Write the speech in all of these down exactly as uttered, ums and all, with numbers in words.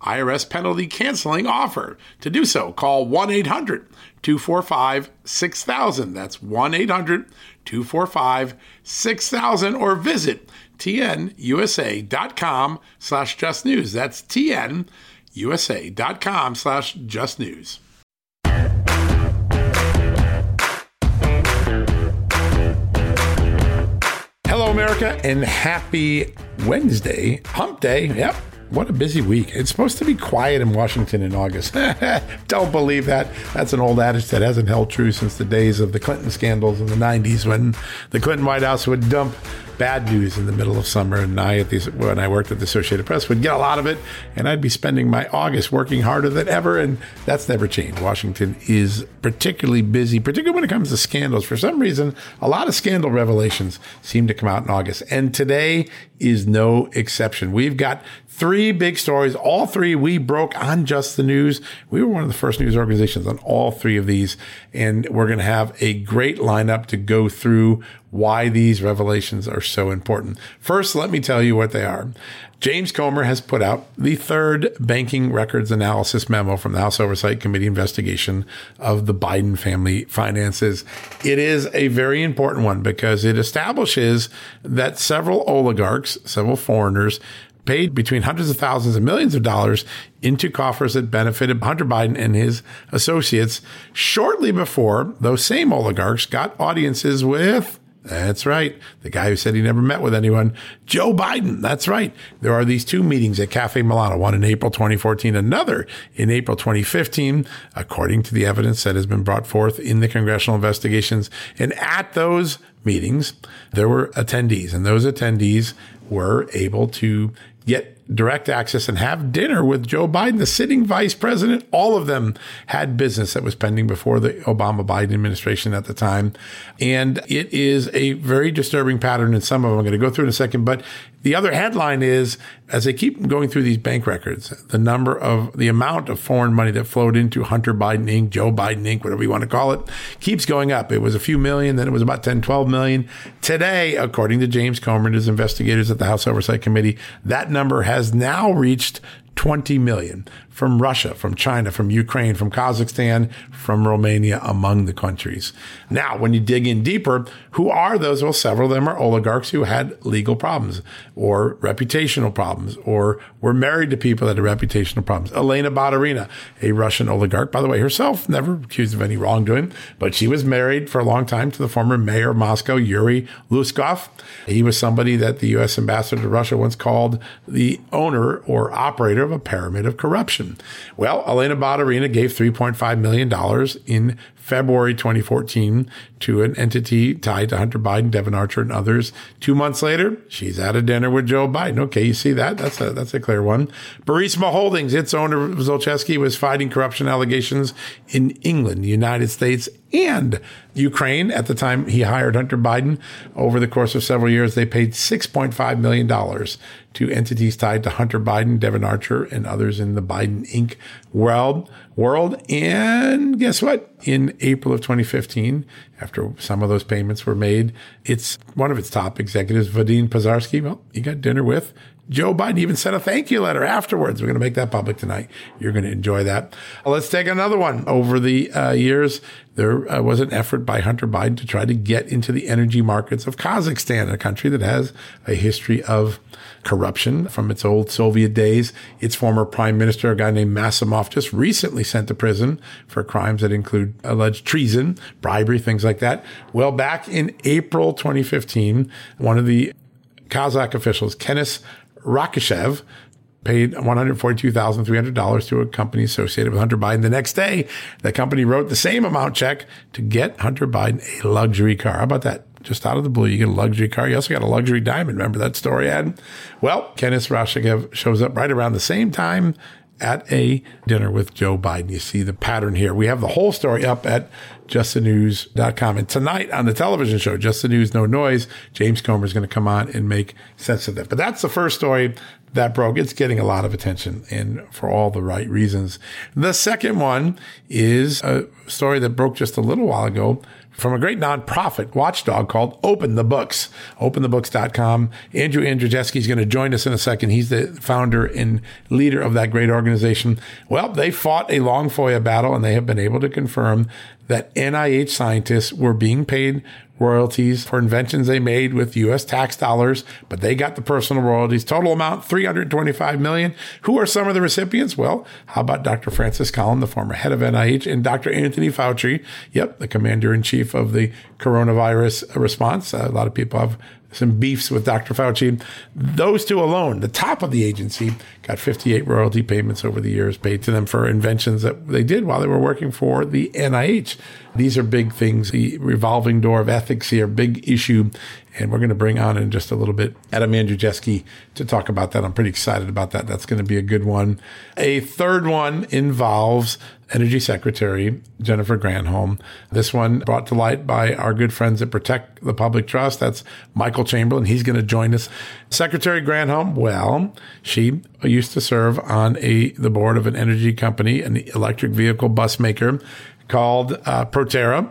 I R S penalty canceling offer. To do so, call one eight hundred two four five six thousand. That's one eight hundred two four five six thousand or visit T N U S A dot com slash just news. That's T N U S A dot com slash just news. Hello, America, and happy Wednesday, hump day. Yep. What a busy week. It's supposed to be quiet in Washington in August. Don't believe that. That's an old adage that hasn't held true since the days of the Clinton scandals in the nineties when the Clinton White House would dump bad news in the middle of summer. And I, at the, when I worked at the Associated Press, would get a lot of it. And I'd be spending my August working harder than ever. And that's never changed. Washington is particularly busy, particularly when it comes to scandals. For some reason, a lot of scandal revelations seem to come out in August. And today is no exception. We've got three Three big stories. All three we broke on Just the News. We were one of the first news organizations on all three of these. And we're going to have a great lineup to go through why these revelations are so important. First, let me tell you what they are. James Comer has put out the third banking records analysis memo from the House Oversight Committee investigation of the Biden family finances. It is a very important one because it establishes that several oligarchs, several foreigners, paid between hundreds of thousands and millions of dollars into coffers that benefited Hunter Biden and his associates shortly before those same oligarchs got audiences with, that's right, the guy who said he never met with anyone, Joe Biden. That's right. There are these two meetings at Cafe Milano, one in April twenty fourteen, another in April twenty fifteen, according to the evidence that has been brought forth in the congressional investigations. And at those meetings, there were attendees, and those attendees were able to get direct access and have dinner with Joe Biden, the sitting vice president. All of them had business that was pending before the Obama-Biden administration at the time. And it is a very disturbing pattern. And some of them I'm going to go through in a second. But the other headline is, as they keep going through these bank records, the number of the amount of foreign money that flowed into Hunter Biden Incorporated, Joe Biden Incorporated, whatever you want to call it, keeps going up. It was a few million. Then it was about ten, twelve million. Today, according to James Comer and his investigators at the House Oversight Committee, that number has has now reached twenty million from Russia, from China, from Ukraine, from Kazakhstan, from Romania, among the countries. Now, when you dig in deeper, who are those? Well, several of them are oligarchs who had legal problems or reputational problems or were married to people that had reputational problems. Elena Baturina, a Russian oligarch, by the way, herself never accused of any wrongdoing, but she was married for a long time to the former mayor of Moscow, Yuri Luskov. He was somebody that the U S ambassador to Russia once called the owner or operator of a pyramid of corruption. Well, Elena Baturina gave three point five million dollars in February twenty fourteen to an entity tied to Hunter Biden, Devin Archer, and others. Two months later, she's at a dinner with Joe Biden. Okay, you see that? That's a, that's a clear one. Burisma Holdings, its owner, Zolchevsky, was fighting corruption allegations in England, the United States, and Ukraine. At the time he hired Hunter Biden, over the course of several years, they paid six point five million dollars to entities tied to Hunter Biden, Devin Archer, and others in the Biden Incorporated world. world. And guess what? In April of twenty fifteen, after some of those payments were made, it's one of its top executives, Vadim Pazarski, well, he got dinner with Joe Biden even sent a thank you letter afterwards. We're going to make that public tonight. You're going to enjoy that. Let's take another one. Over the uh, years, there uh, was an effort by Hunter Biden to try to get into the energy markets of Kazakhstan, a country that has a history of corruption from its old Soviet days. Its former prime minister, a guy named Massimov, just recently sent to prison for crimes that include alleged treason, bribery, things like that. Well, back in April twenty fifteen, one of the Kazakh officials, Kenneth Rakeshev, paid one hundred forty-two thousand three hundred dollars to a company associated with Hunter Biden. The next day, the company wrote the same amount check to get Hunter Biden a luxury car. How about that? Just out of the blue, you get a luxury car. You also got a luxury diamond. Remember that story, Adam? Well, Kenneth Rakeshev shows up right around the same time at a dinner with Joe Biden. You see the pattern here. We have the whole story up at just the news dot com. And tonight on the television show, Just the News, No Noise, James Comer is going to come on and make sense of that. But that's the first story that broke. It's getting a lot of attention, and for all the right reasons. The second one is a story that broke just a little while ago from a great nonprofit watchdog called Open the Books, Open the Books dot com. Andrew Andrzejewski is going to join us in a second. He's the founder and leader of that great organization. Well, they fought a long F O I A battle, and they have been able to confirm that N I H scientists were being paid royalties for inventions they made with U S tax dollars, but they got the personal royalties. Total amount, three hundred twenty-five million dollars. Who are some of the recipients? Well, how about Doctor Francis Collins, the former head of N I H, and Doctor Anthony Fauci, yep, the commander-in-chief of the coronavirus response. A lot of people have some beefs with Doctor Fauci. Those two alone, the top of the agency, got fifty-eight royalty payments over the years paid to them for inventions that they did while they were working for the N I H. These are big things. The revolving door of ethics here, big issue. And we're going to bring on in just a little bit Adam Andrzejewski to talk about that. I'm pretty excited about that. That's going to be a good one. A third one involves Energy Secretary Jennifer Granholm. This one brought to light by our good friends at Protect the Public Trust. That's Michael Chamberlain. He's going to join us. Secretary Granholm, well, she used to serve on a the board of an energy company, an electric vehicle bus maker called uh, Proterra.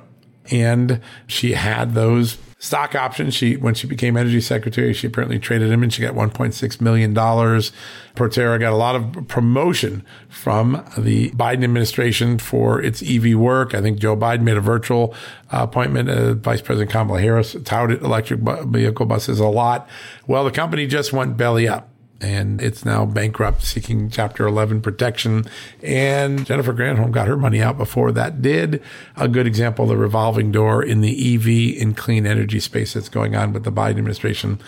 And she had those stock options. She, when she became energy secretary, she apparently traded them, and she got one point six million dollars. Proterra got a lot of promotion from the Biden administration for its E V work. I think Joe Biden made a virtual uh, appointment. Uh, Vice President Kamala Harris touted electric bu- vehicle buses a lot. Well, the company just went belly up, and it's now bankrupt, seeking Chapter eleven protection. And Jennifer Granholm got her money out before that did. A good example of the revolving door in the E V and clean energy space that's going on with the Biden administration.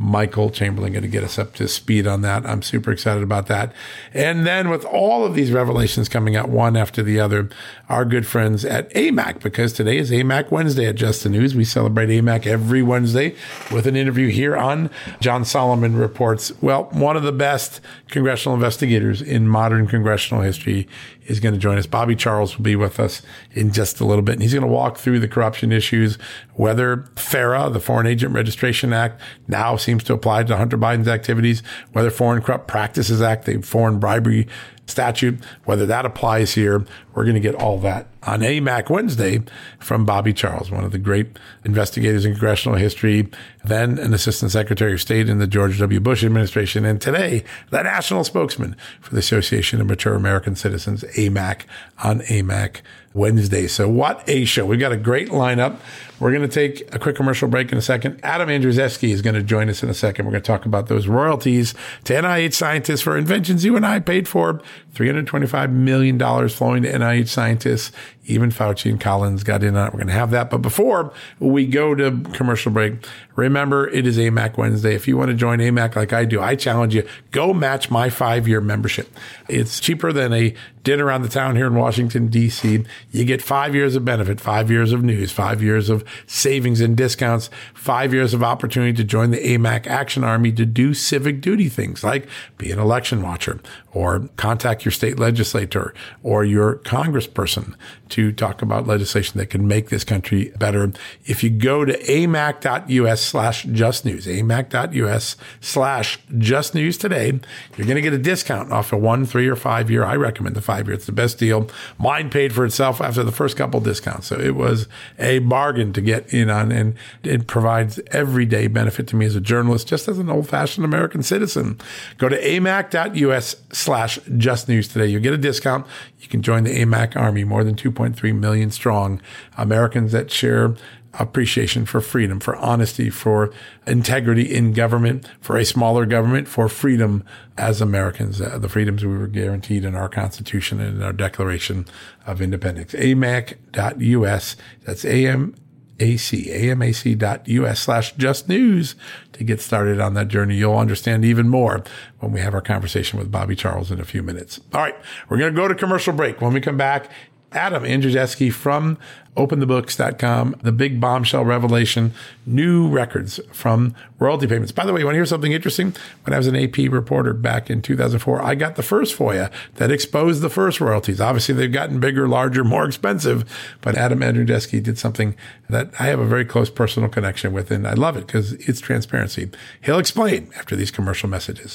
Michael Chamberlain going to get us up to speed on that. I'm super excited about that. And then with all of these revelations coming out one after the other, our good friends at A M A C, because today is A M A C Wednesday at Just the News. We celebrate A M A C every Wednesday with an interview here on John Solomon Reports. Well, one of the best congressional investigators in modern congressional history is going to join us. Bobby Charles will be with us in just a little bit, and he's going to walk through the corruption issues, whether FARA, the Foreign Agent Registration Act, now seems to apply to Hunter Biden's activities, whether Foreign Corrupt Practices Act, the foreign bribery statute, whether that applies here. We're going to get all that on A M A C Wednesday from Bobby Charles, one of the great investigators in congressional history, then an assistant secretary of state in the George W. Bush administration, and today, the national spokesman for the Association of Mature American Citizens, A M A C, on A M A C Wednesday. So what a show. We've got a great lineup. We're going to take a quick commercial break in a second. Adam Andrzejewski is going to join us in a second. We're going to talk about those royalties to N I H scientists for inventions you and I paid for. three hundred twenty-five million dollars flowing to N I H scientists. Even Fauci and Collins got in on it. We're going to have that. But before we go to commercial break, remember, it is A M A C Wednesday. If you want to join A M A C like I do, I challenge you, go match my five-year membership. It's cheaper than a dinner on the town here in Washington, D C. You get five years of benefit, five years of news, five years of savings and discounts, five years of opportunity to join the A M A C Action Army to do civic duty things like be an election watcher or contact your state legislator or your congressperson to to talk about legislation that can make this country better. If you go to amac.us slash just news, amac.us slash just news today, you're going to get a discount off a one, three, or five year. I recommend the five year. It's the best deal. Mine paid for itself after the first couple discounts. So it was a bargain to get in on, and it provides everyday benefit to me as a journalist, just as an old-fashioned American citizen. Go to amac.us slash just news today. You'll get a discount. You can join the AMAC army, more than two point three million strong Americans that share appreciation for freedom, for honesty, for integrity in government, for a smaller government, for freedom as Americans, uh, the freedoms we were guaranteed in our Constitution and in our Declaration of Independence. amac.us, that's A M A C, amac.us slash just news to get started on that journey. You'll understand even more when we have our conversation with Bobby Charles in a few minutes. All right, we're going to go to commercial break. When we come back, Adam Andrzejewski from Open The Books dot com, the big bombshell revelation, new records from royalty payments. By the way, you want to hear something interesting? When I was an A P reporter back in two thousand four, I got the first FOIA that exposed the first royalties. Obviously, they've gotten bigger, larger, more expensive, but Adam Andrzejewski did something that I have a very close personal connection with, and I love it because it's transparency. He'll explain after these commercial messages.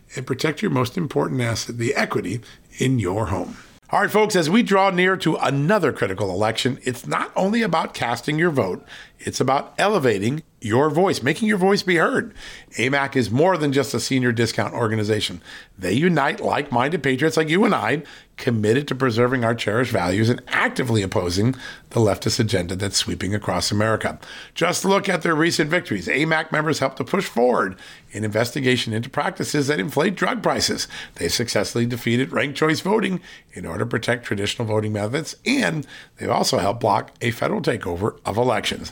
and protect your most important asset, the equity in your home. All right, folks, as we draw near to another critical election, it's not only about casting your vote, it's about elevating your voice, making your voice be heard. AMAC is more than just a senior discount organization. They unite like-minded patriots like you and I, committed to preserving our cherished values and actively opposing the leftist agenda that's sweeping across America. Just look at their recent victories. AMAC members helped to push forward an investigation into practices that inflate drug prices. They successfully defeated ranked choice voting in order to protect traditional voting methods, and they've also helped block a federal takeover of elections.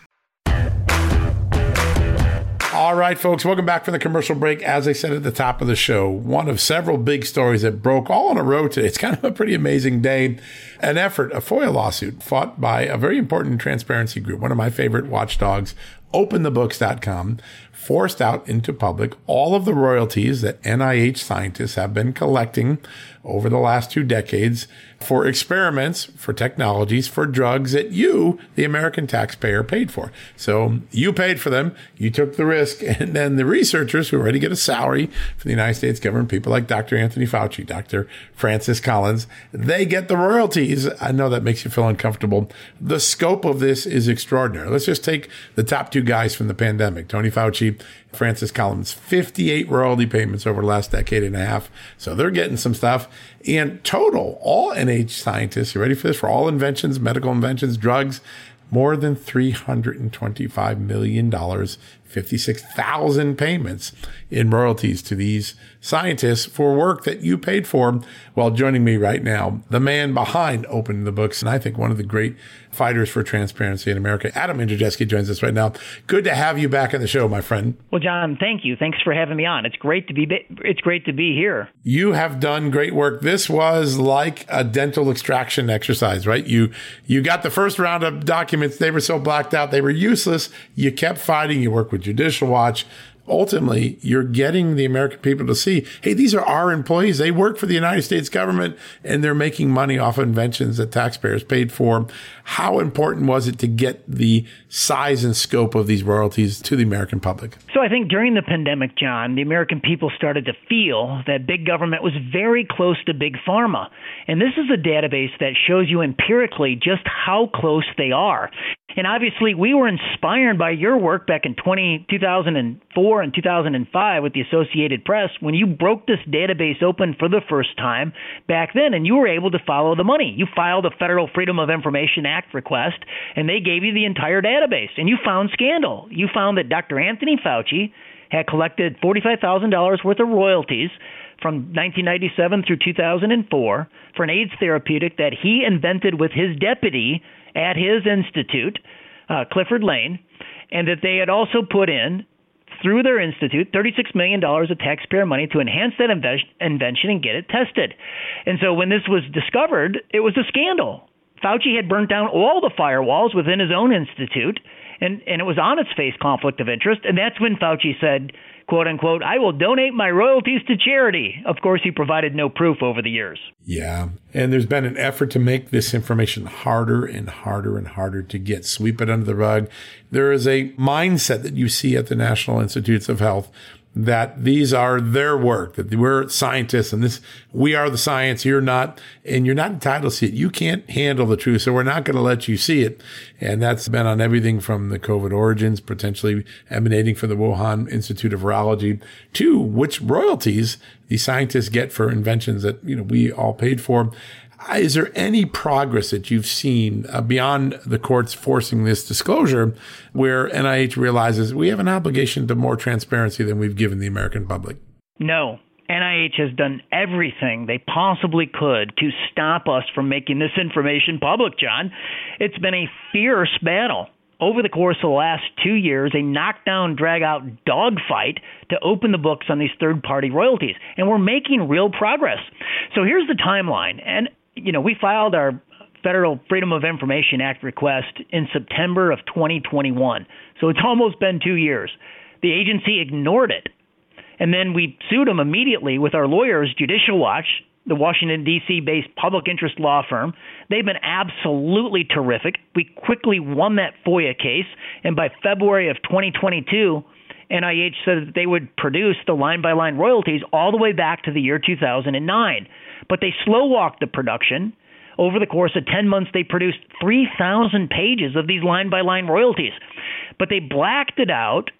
All right, folks, welcome back from the commercial break. As I said at the top of the show, one of several big stories that broke all in a row today. It's kind of a pretty amazing day. An effort, a FOIA lawsuit fought by a very important transparency group, one of my favorite watchdogs, Open The Books dot com, forced out into public all of the royalties that N I H scientists have been collecting over the last two decades for experiments, for technologies, for drugs that you, the American taxpayer, paid for. So you paid for them, you took the risk, and then the researchers who already get a salary from the United States government, people like Doctor Anthony Fauci, Doctor Francis Collins, they get the royalties. I know that makes you feel uncomfortable. The scope of this is extraordinary. Let's just take the top two guys from the pandemic, Tony Fauci, Francis Collins, fifty-eight royalty payments over the last decade and a half. So they're getting some stuff. And total, all N I H scientists, you ready for this? For all inventions, medical inventions, drugs, more than three hundred twenty-five million dollars fifty-six thousand payments in royalties to these scientists for work that you paid for. Well, joining me right now, the man behind Open the Books, and I think one of the great fighters for transparency in America, Adam Andrzejewski, joins us right now. Good to have you back on the show, my friend. Well, John, thank you. Thanks for having me on. It's great to be it's great to be here. You have done great work. This was like a dental extraction exercise, right? You you got the first round of documents. They were so blacked out, they were useless. You kept fighting. You worked with Judicial Watch. Ultimately, you're getting the American people to see, hey, these are our employees. They work for the United States government, and they're making money off inventions that taxpayers paid for. How important was it to get the size and scope of these royalties to the American public? So I think during the pandemic, John, the American people started to feel that big government was very close to big pharma. And this is a database that shows you empirically just how close they are. And obviously, we were inspired by your work back in two thousand four and two thousand five with the Associated Press when you broke this database open for the first time back then, and you were able to follow the money. You filed a Federal Freedom of Information Act request, and they gave you the entire database, and you found scandal. You found that Doctor Anthony Fauci had collected forty-five thousand dollars worth of royalties from nineteen ninety-seven through two thousand four for an AIDS therapeutic that he invented with his deputy at his institute, uh, Clifford Lane, and that they had also put in, through their institute, thirty-six million dollars of taxpayer money to enhance that inve- invention and get it tested. And so when this was discovered, it was a scandal. Fauci had burnt down all the firewalls within his own institute, and, and it was on its face conflict of interest. And that's when Fauci said, quote unquote, I will donate my royalties to charity. Of course, he provided no proof over the years. Yeah. And there's been an effort to make this information harder and harder and harder to get, sweep it under the rug. There is a mindset that you see at the National Institutes of Health that these are their work, that we're scientists and this, we are the science, you're not, and you're not entitled to see it. You can't handle the truth, so we're not going to let you see it. And that's been on everything from the COVID origins, potentially emanating from the Wuhan Institute of Virology, to which royalties the scientists get for inventions that, you know, we all paid for. Is there any progress that you've seen uh, beyond the courts forcing this disclosure where N I H realizes we have an obligation to more transparency than we've given the American public? No. N I H has done everything they possibly could to stop us from making this information public, John. It's been a fierce battle. Over the course of the last two years, a knockdown, drag-out dogfight to open the books on these third-party royalties. And we're making real progress. So here's the timeline. And you know, we filed our Federal Freedom of Information Act request in September of twenty twenty-one. So it's almost been two years. The agency ignored it. And then we sued them immediately with our lawyers, Judicial Watch, the Washington, D C-based public interest law firm. They've been absolutely terrific. We quickly won that FOIA case. And by February of twenty twenty-two, N I H said that they would produce the line-by-line royalties all the way back to the year two thousand nine. But they slow-walked the production. Over the course of ten months, they produced three thousand pages of these line-by-line royalties. But they blacked it out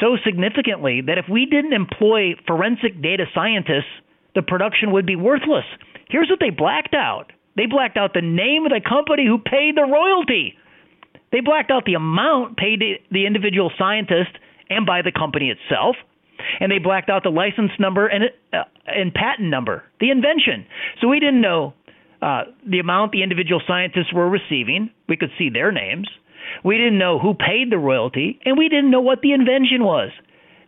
so significantly that if we didn't employ forensic data scientists, the production would be worthless. Here's what they blacked out. They blacked out the name of the company who paid the royalty. They blacked out the amount paid to the individual scientist and by the company itself. And they blacked out the license number and uh, and patent number, the invention. So we didn't know uh, the amount the individual scientists were receiving. We could see their names. We didn't know who paid the royalty, and we didn't know what the invention was.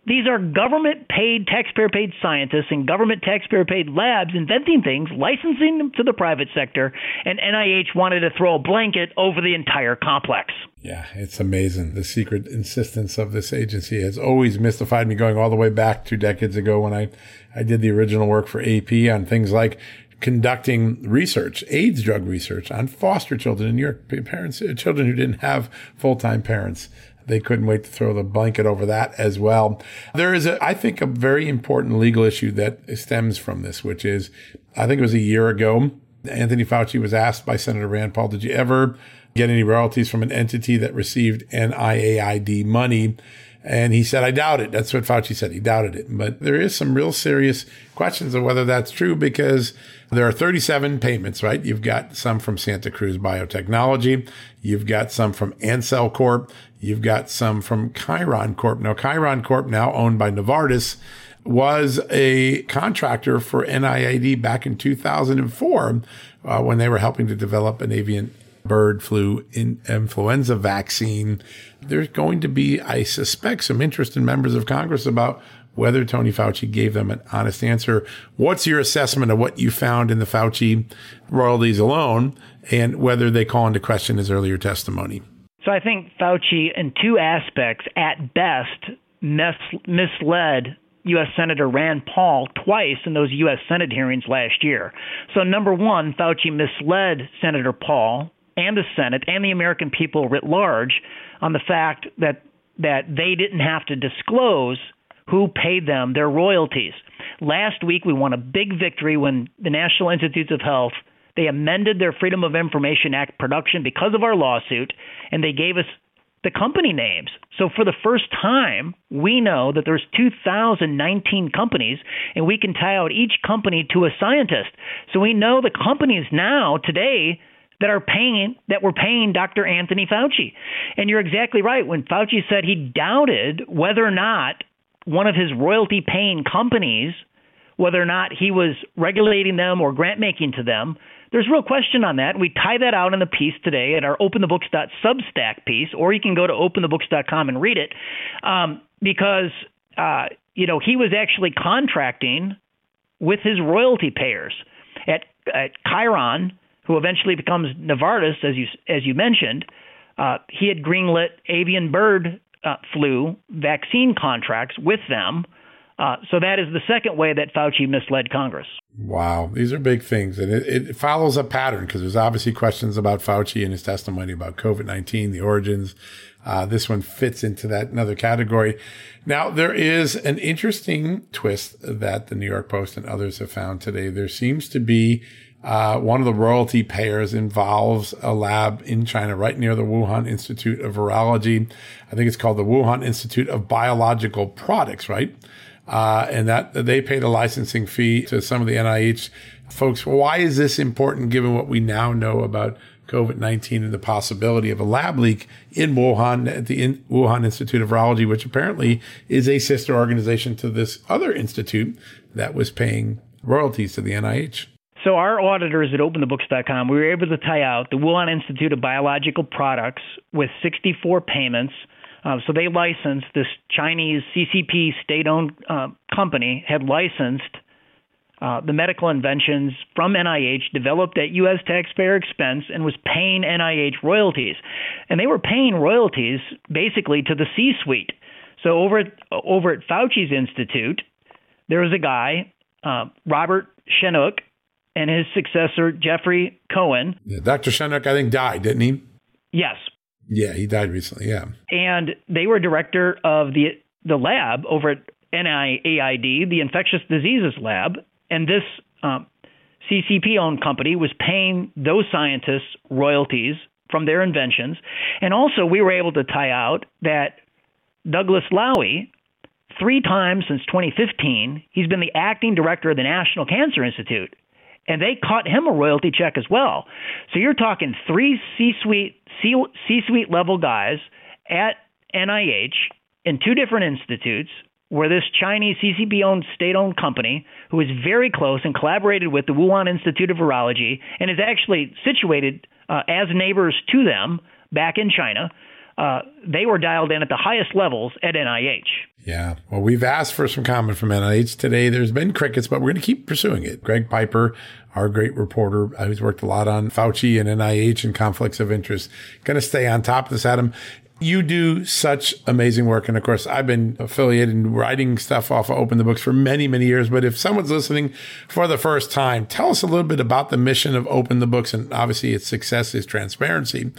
These are government-paid, taxpayer-paid scientists and government taxpayer-paid labs inventing things, licensing them to the private sector, and N I H wanted to throw a blanket over the entire complex. Yeah, it's amazing. The secret insistence of this agency has always mystified me, going all the way back two decades ago when I, I did the original work for A P on things like conducting research, AIDS drug research, on foster children in New York, parents, children who didn't have full-time parents. They couldn't wait to throw the blanket over that as well. There is, a, I think, a very important legal issue that stems from this, which is, I think it was a year ago, Anthony Fauci was asked by Senator Rand Paul, did you ever get any royalties from an entity that received N I A I D money? And he said, I doubt it. That's what Fauci said. He doubted it. But there is some real serious questions of whether that's true, because there are thirty-seven payments, right? You've got some from Santa Cruz Biotechnology. You've got some from Ansell Corp. You've got some from Chiron Corp. Now, Chiron Corp, now owned by Novartis, was a contractor for N I A I D back in two thousand four uh, when they were helping to develop an avian bird flu in influenza vaccine. There's going to be, I suspect, some interest in members of Congress about whether Tony Fauci gave them an honest answer. What's your assessment of what you found in the Fauci royalties alone, and whether they call into question his earlier testimony? So I think Fauci, in two aspects, at best, mis- misled U S. Senator Rand Paul twice in those U S. Senate hearings last year. So number one, Fauci misled Senator Paul and the Senate and the American people writ large on the fact that that they didn't have to disclose who paid them their royalties. Last week, we won a big victory when the National Institutes of Health, they amended their Freedom of Information Act production because of our lawsuit, and they gave us the company names. So for the first time, we know that there's two thousand nineteen companies, and we can tie out each company to a scientist. So we know the companies now, today, that are paying, that were paying Doctor Anthony Fauci. And you're exactly right. When Fauci said he doubted whether or not one of his royalty paying companies, whether or not he was regulating them or grant making to them, there's real question on that. We tie that out in the piece today at our open the books dot substack piece, or you can go to open the books dot com and read it, um, because uh, you know, he was actually contracting with his royalty payers at at Chiron, who eventually becomes Novartis, as you as you mentioned. Uh, he had greenlit avian bird uh, flu vaccine contracts with them. Uh, so that is the second way that Fauci misled Congress. Wow. These are big things. And it, it follows a pattern, because there's obviously questions about Fauci and his testimony about COVID nineteen, the origins. Uh, this one fits into that another category. Now, there is an interesting twist that the New York Post and others have found today. There seems to be Uh, one of the royalty payers involves a lab in China right near the Wuhan Institute of Virology. I think it's called the Wuhan Institute of Biological Products, right? Uh, and that they paid a licensing fee to some of the N I H folks. Why is this important given what we now know about COVID nineteen and the possibility of a lab leak in Wuhan at the in- Wuhan Institute of Virology, which apparently is a sister organization to this other institute that was paying royalties to the N I H? So our auditors at open the books dot com, we were able to tie out the Wuhan Institute of Biological Products with sixty-four payments. Uh, so they licensed this Chinese C C P state-owned uh, company, had licensed uh, the medical inventions from N I H, developed at U S taxpayer expense, and was paying N I H royalties. And they were paying royalties basically to the C-suite. So over at, over at Fauci's institute, there was a guy, uh, Robert Chinook, and his successor, Jeffrey Cohen. Yeah, Doctor Chinook, I think, died, didn't he? Yes. Yeah, he died recently, yeah. And they were director of the the lab over at N I A I D, the Infectious Diseases Lab, and this um, C C P-owned company was paying those scientists royalties from their inventions. And also, we were able to tie out that Douglas Lowy, three times since twenty fifteen, he's been the acting director of the National Cancer Institute. And they caught him a royalty check as well. So you're talking three C-suite, C-suite level guys at N I H in two different institutes where this Chinese C C P-owned, state-owned company, who is very close and collaborated with the Wuhan Institute of Virology and is actually situated uh, as neighbors to them back in China, Uh, they were dialed in at the highest levels at N I H. Yeah. Well, we've asked for some comment from N I H today. There's been crickets, but we're going to keep pursuing it. Greg Piper, our great reporter, who's worked a lot on Fauci and N I H and conflicts of interest, going to stay on top of this, Adam. You do such amazing work. And of course, I've been affiliated in writing stuff off of Open the Books for many, many years. But if someone's listening for the first time, tell us a little bit about the mission of Open the Books. And obviously, its success is transparency,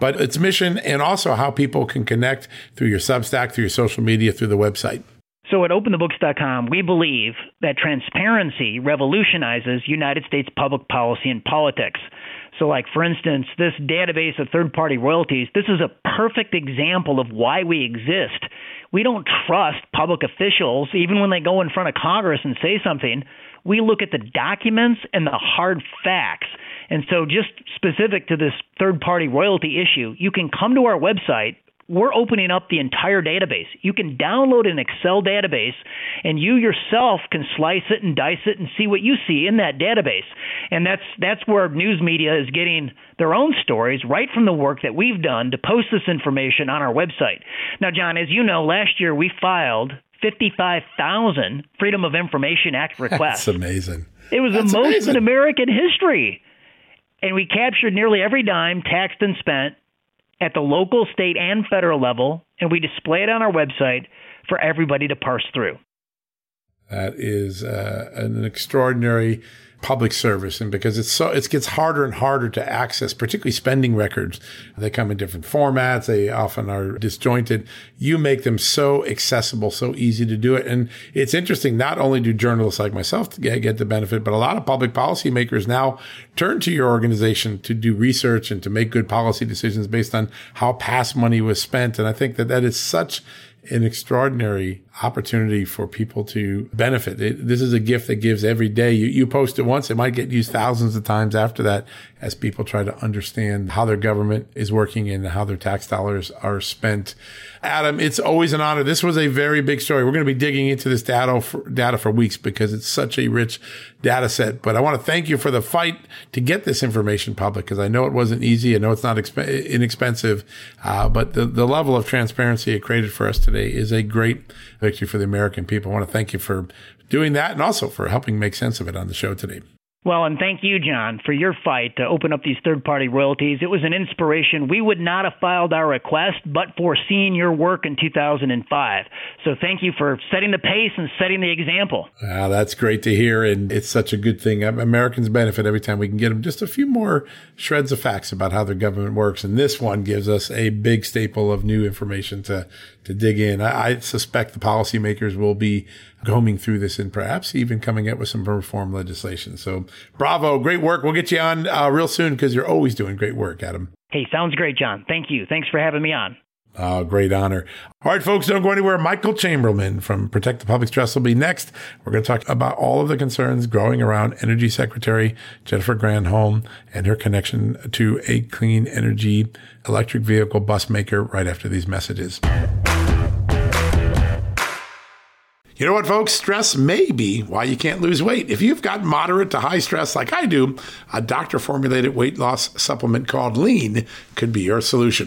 but its mission, and also how people can connect through your Substack, through your social media, through the website. So at open the books dot com, we believe that transparency revolutionizes United States public policy and politics. So like, for instance, this database of third-party royalties, this is a perfect example of why we exist. We don't trust public officials, even when they go in front of Congress and say something. We look at the documents and the hard facts. And so just specific to this third-party royalty issue, you can come to our website. We're opening up the entire database. You can download an Excel database, and you yourself can slice it and dice it and see what you see in that database. And that's that's where news media is getting their own stories right from the work that we've done to post this information on our website. Now, John, as you know, last year we filed fifty-five thousand Freedom of Information Act requests. That's amazing. It was that's the most amazing. In American history. And we captured nearly every dime taxed and spent at the local, state, and federal level, and we display it on our website for everybody to parse through. That is uh, an extraordinary public service, and because it's so, it gets harder and harder to access, particularly spending records. They come in different formats. They often are disjointed. You make them so accessible, so easy to do it. And it's interesting, not only do journalists like myself to get, get the benefit, but a lot of public policymakers now turn to your organization to do research and to make good policy decisions based on how past money was spent. And I think that that is such an extraordinary opportunity for people to benefit. It, this is a gift that gives every day. You, you post it once, it might get used thousands of times after that as people try to understand how their government is working and how their tax dollars are spent. Adam, it's always an honor. This was a very big story. We're going to be digging into this data for, data for weeks because it's such a rich data set. But I want to thank you for the fight to get this information public, because I know it wasn't easy. I know it's not exp- inexpensive, uh, but the, the level of transparency it created for us today is a great victory for the American people. I want to thank you for doing that and also for helping make sense of it on the show today. Well, and thank you, John, for your fight to open up these third-party royalties. It was an inspiration. We would not have filed our request but for seeing your work in two thousand five. So thank you for setting the pace and setting the example. Wow, that's great to hear, and it's such a good thing. Americans benefit every time we can get them just a few more shreds of facts about how their government works, and this one gives us a big staple of new information to, to dig in. I, I suspect the policymakers will be combing through this and perhaps even coming up with some reform legislation. So bravo. Great work. We'll get you on uh, real soon because you're always doing great work, Adam. Hey, sounds great, John. Thank you. Thanks for having me on. Oh, great honor. All right, folks, don't go anywhere. Michael Chamberlain from Protect the Public Trust will be next. We're going to talk about all of the concerns growing around Energy Secretary Jennifer Granholm and her connection to a clean energy electric vehicle bus maker right after these messages. You know what, folks? Stress may be why you can't lose weight. If you've got moderate to high stress like I do, a doctor-formulated weight loss supplement called Lean could be your solution.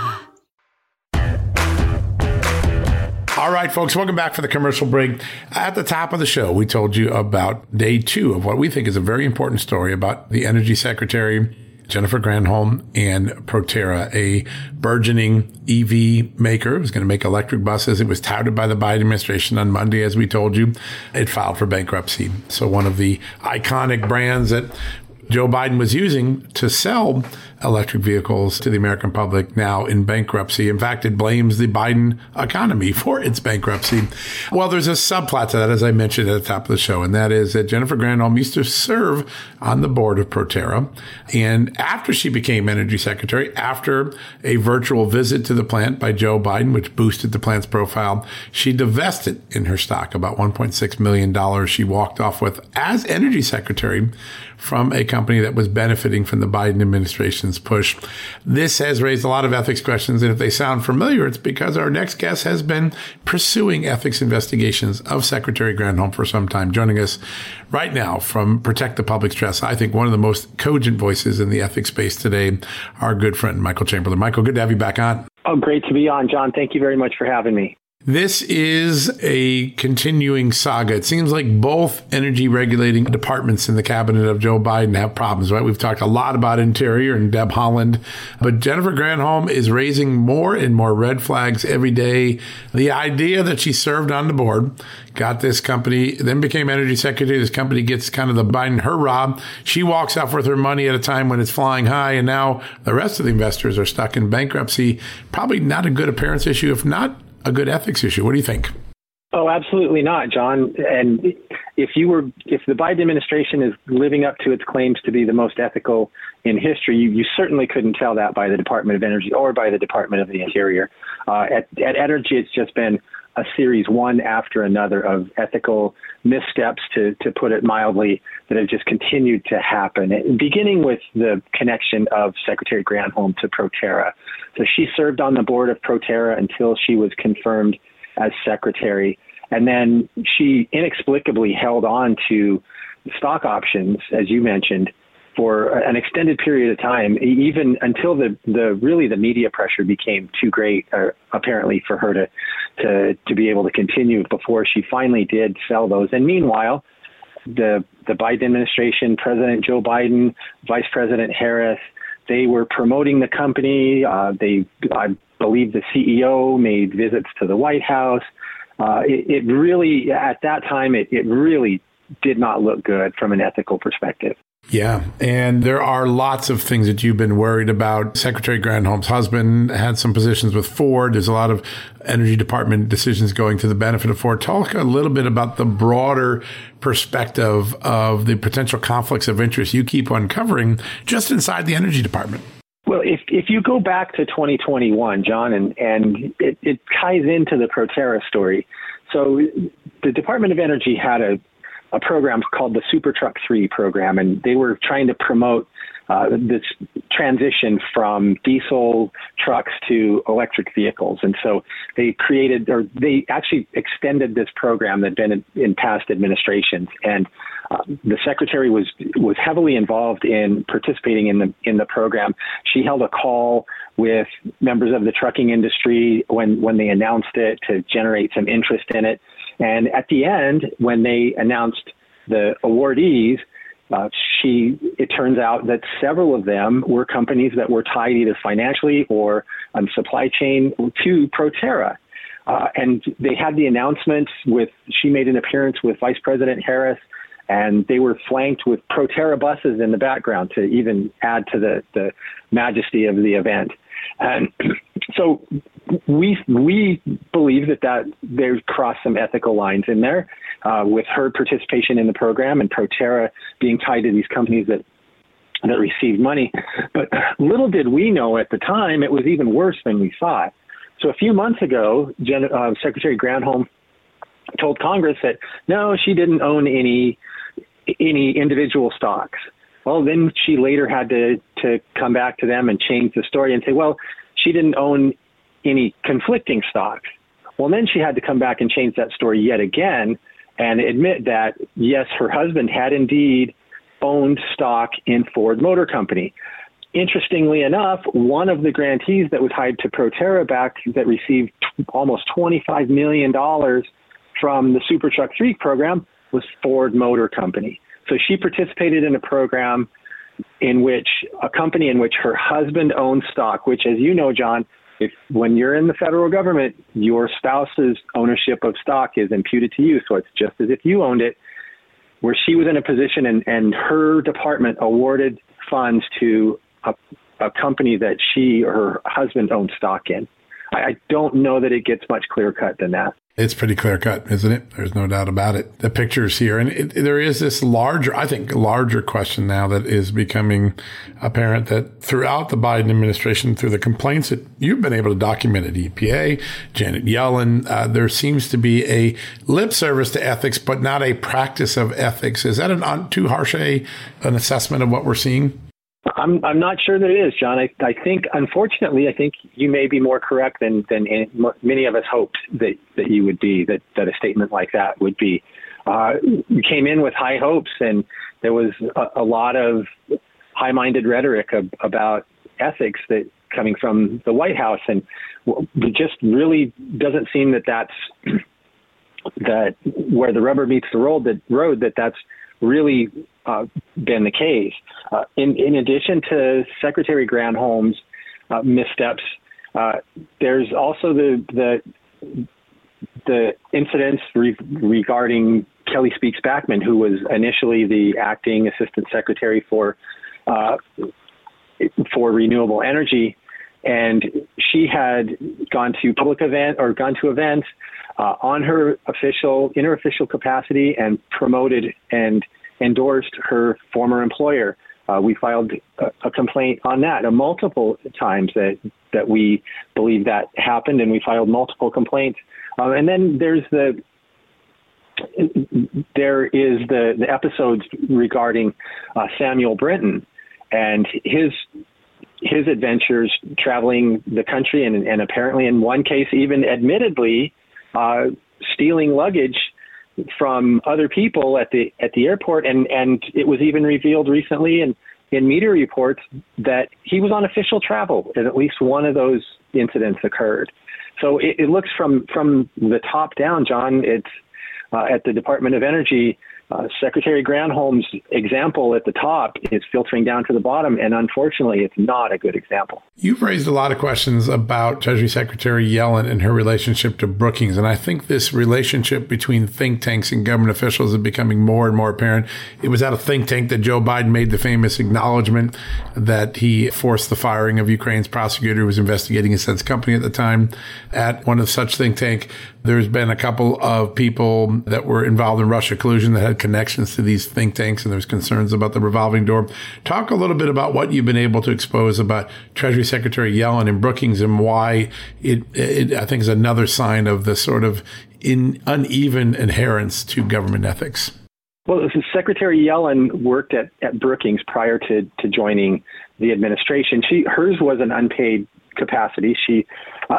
All right, folks, welcome back for the commercial break. At the top of the show, we told you about day two of what we think is a very important story about the Energy Secretary, Jennifer Granholm, and Proterra, a burgeoning E V maker. It was going to make electric buses. It was touted by the Biden administration on Monday, as we told you. It filed for bankruptcy. So one of the iconic brands that Joe Biden was using to sell electric vehicles to the American public now in bankruptcy. In fact, it blames the Biden economy for its bankruptcy. Well, there's a subplot to that, as I mentioned at the top of the show, and that is that Jennifer Granholm used to serve on the board of Proterra. And after she became energy secretary, after a virtual visit to the plant by Joe Biden, which boosted the plant's profile, she divested in her stock about one point six million dollars she walked off with as energy secretary from a company that was benefiting from the Biden administration's push. This has raised a lot of ethics questions, and if they sound familiar, it's because our next guest has been pursuing ethics investigations of Secretary Granholm for some time. Joining us right now from Protect the Public Trust, I think one of the most cogent voices in the ethics space today, our good friend Michael Chamberlain. Michael, good to have you back on. Oh, great to be on, John. Thank you very much for having me. This is a continuing saga. It seems like both energy regulating departments in the cabinet of Joe Biden have problems, right? We've talked a lot about Interior and Deb Haaland, but Jennifer Granholm is raising more and more red flags every day. The idea that she served on the board, got this company, then became energy secretary. This company gets kind of the Biden hurrah. She walks off with her money at a time when it's flying high, and now the rest of the investors are stuck in bankruptcy. Probably not a good appearance issue, if not a good ethics issue. What do you think? Oh, absolutely not, John. And if you were, if the Biden administration is living up to its claims to be the most ethical in history, you, you certainly couldn't tell that by the Department of Energy or by the Department of the Interior. Uh, at, at Energy, it's just been a series one after another of ethical missteps, to, to put it mildly, that have just continued to happen, beginning with the connection of Secretary Granholm to Proterra. So she served on the board of Proterra until she was confirmed as secretary. And then she inexplicably held on to stock options, as you mentioned, for an extended period of time, even until the, the really the media pressure became too great, uh, apparently, for her to, to to be able to continue before she finally did sell those. And meanwhile, the the Biden administration, President Joe Biden, Vice President Harris, they were promoting the company. Uh, they, I believe the C E O made visits to the White House. Uh, it, it really, at that time, it, it really did not look good from an ethical perspective. Yeah. And there are lots of things that you've been worried about. Secretary Granholm's husband had some positions with Ford. There's a lot of energy department decisions going to the benefit of Ford. Talk a little bit about the broader perspective of the potential conflicts of interest you keep uncovering just inside the energy department. Well, if if you go back to twenty twenty-one, John, and, and it, it ties into the Proterra story. So the Department of Energy had a a program called the Super Truck three program, and they were trying to promote uh, this transition from diesel trucks to electric vehicles. And so they created, or they actually extended this program that had been in, in past administrations. And uh, the secretary was was heavily involved in participating in the in the program. She held a call with members of the trucking industry when when they announced it to generate some interest in it. And at the end, when they announced the awardees, uh, she, it turns out that several of them were companies that were tied either financially or on supply chain to Proterra. Uh, and they had the announcements with, she made an appearance with Vice President Harris, and they were flanked with Proterra buses in the background to even add to the, the majesty of the event. And so we we believe that, that they've crossed some ethical lines in there uh, with her participation in the program and Proterra being tied to these companies that that received money. But little did we know at the time, it was even worse than we thought. So a few months ago, Gen- uh, Secretary Granholm told Congress that, no, she didn't own any any individual stocks. Well, then she later had to, to come back to them and change the story and say, well, she didn't own any conflicting stocks. Well, then she had to come back and change that story yet again and admit that, yes, her husband had indeed owned stock in Ford Motor Company. Interestingly enough, one of the grantees that was tied to Proterra back that received t- almost twenty-five million dollars from the Super Truck three program was Ford Motor Company. So she participated in a program in which a company in which her husband owned stock, which, as you know, John, if when you're in the federal government, your spouse's ownership of stock is imputed to you. So it's just as if you owned it, where she was in a position and, and her department awarded funds to a, a company that she or her husband owned stock in. I don't know that it gets much clearer cut than that. It's pretty clear cut, isn't it? There's no doubt about it. The picture's here. And it, there is this larger, I think, larger question now that is becoming apparent that throughout the Biden administration, through the complaints that you've been able to document at E P A, Janet Yellen, uh, there seems to be a lip service to ethics, but not a practice of ethics. Is that an too harsh a, an assessment of what we're seeing? I'm I'm not sure that it is, John. I, I think, unfortunately, I think you may be more correct than than many of us hoped that, that you would be, that, that a statement like that would be. Uh, we came in with high hopes, and there was a, a lot of high-minded rhetoric ab- about ethics that coming from the White House, and it just really doesn't seem that that's that where the rubber meets the road, that road that that's really uh, been the case. Uh, in, in addition to Secretary Granholm's uh, missteps, uh, there's also the the, the incidents re- regarding Kelly Speaks Backman, who was initially the acting assistant secretary for uh, for renewable energy, and she had gone to public event or gone to events uh, on her official interofficial capacity and promoted and endorsed her former employer. Uh, we filed a, a complaint on that uh, multiple times that that we believe that happened, and we filed multiple complaints. Uh, and then there's the there is the, the episodes regarding uh, Samuel Brenton and his his adventures traveling the country, and, and apparently in one case even admittedly uh, stealing luggage from other people at the at the airport, and, and it was even revealed recently in, in media reports that he was on official travel, and at least one of those incidents occurred. So it, it looks from, from the top down, John, it's uh, at the Department of Energy, uh, Secretary Granholm's example at the top is filtering down to the bottom, and unfortunately, it's not a good example. You've raised a lot of questions about Treasury Secretary Yellen and her relationship to Brookings, and I think this relationship between think tanks and government officials is becoming more and more apparent. It was at a think tank that Joe Biden made the famous acknowledgement that he forced the firing of Ukraine's prosecutor who was investigating his son's company at the time. At one of such think tank, there's been a couple of people that were involved in Russia collusion that had connections to these think tanks, and there's concerns about the revolving door. Talk a little bit about what you've been able to expose about Treasury Secretary Yellen and Brookings, and why it, it I think, is another sign of the sort of in, uneven adherence to government ethics. Well, Secretary Yellen worked at, at Brookings prior to, to joining the administration. She hers was an unpaid capacity. She uh,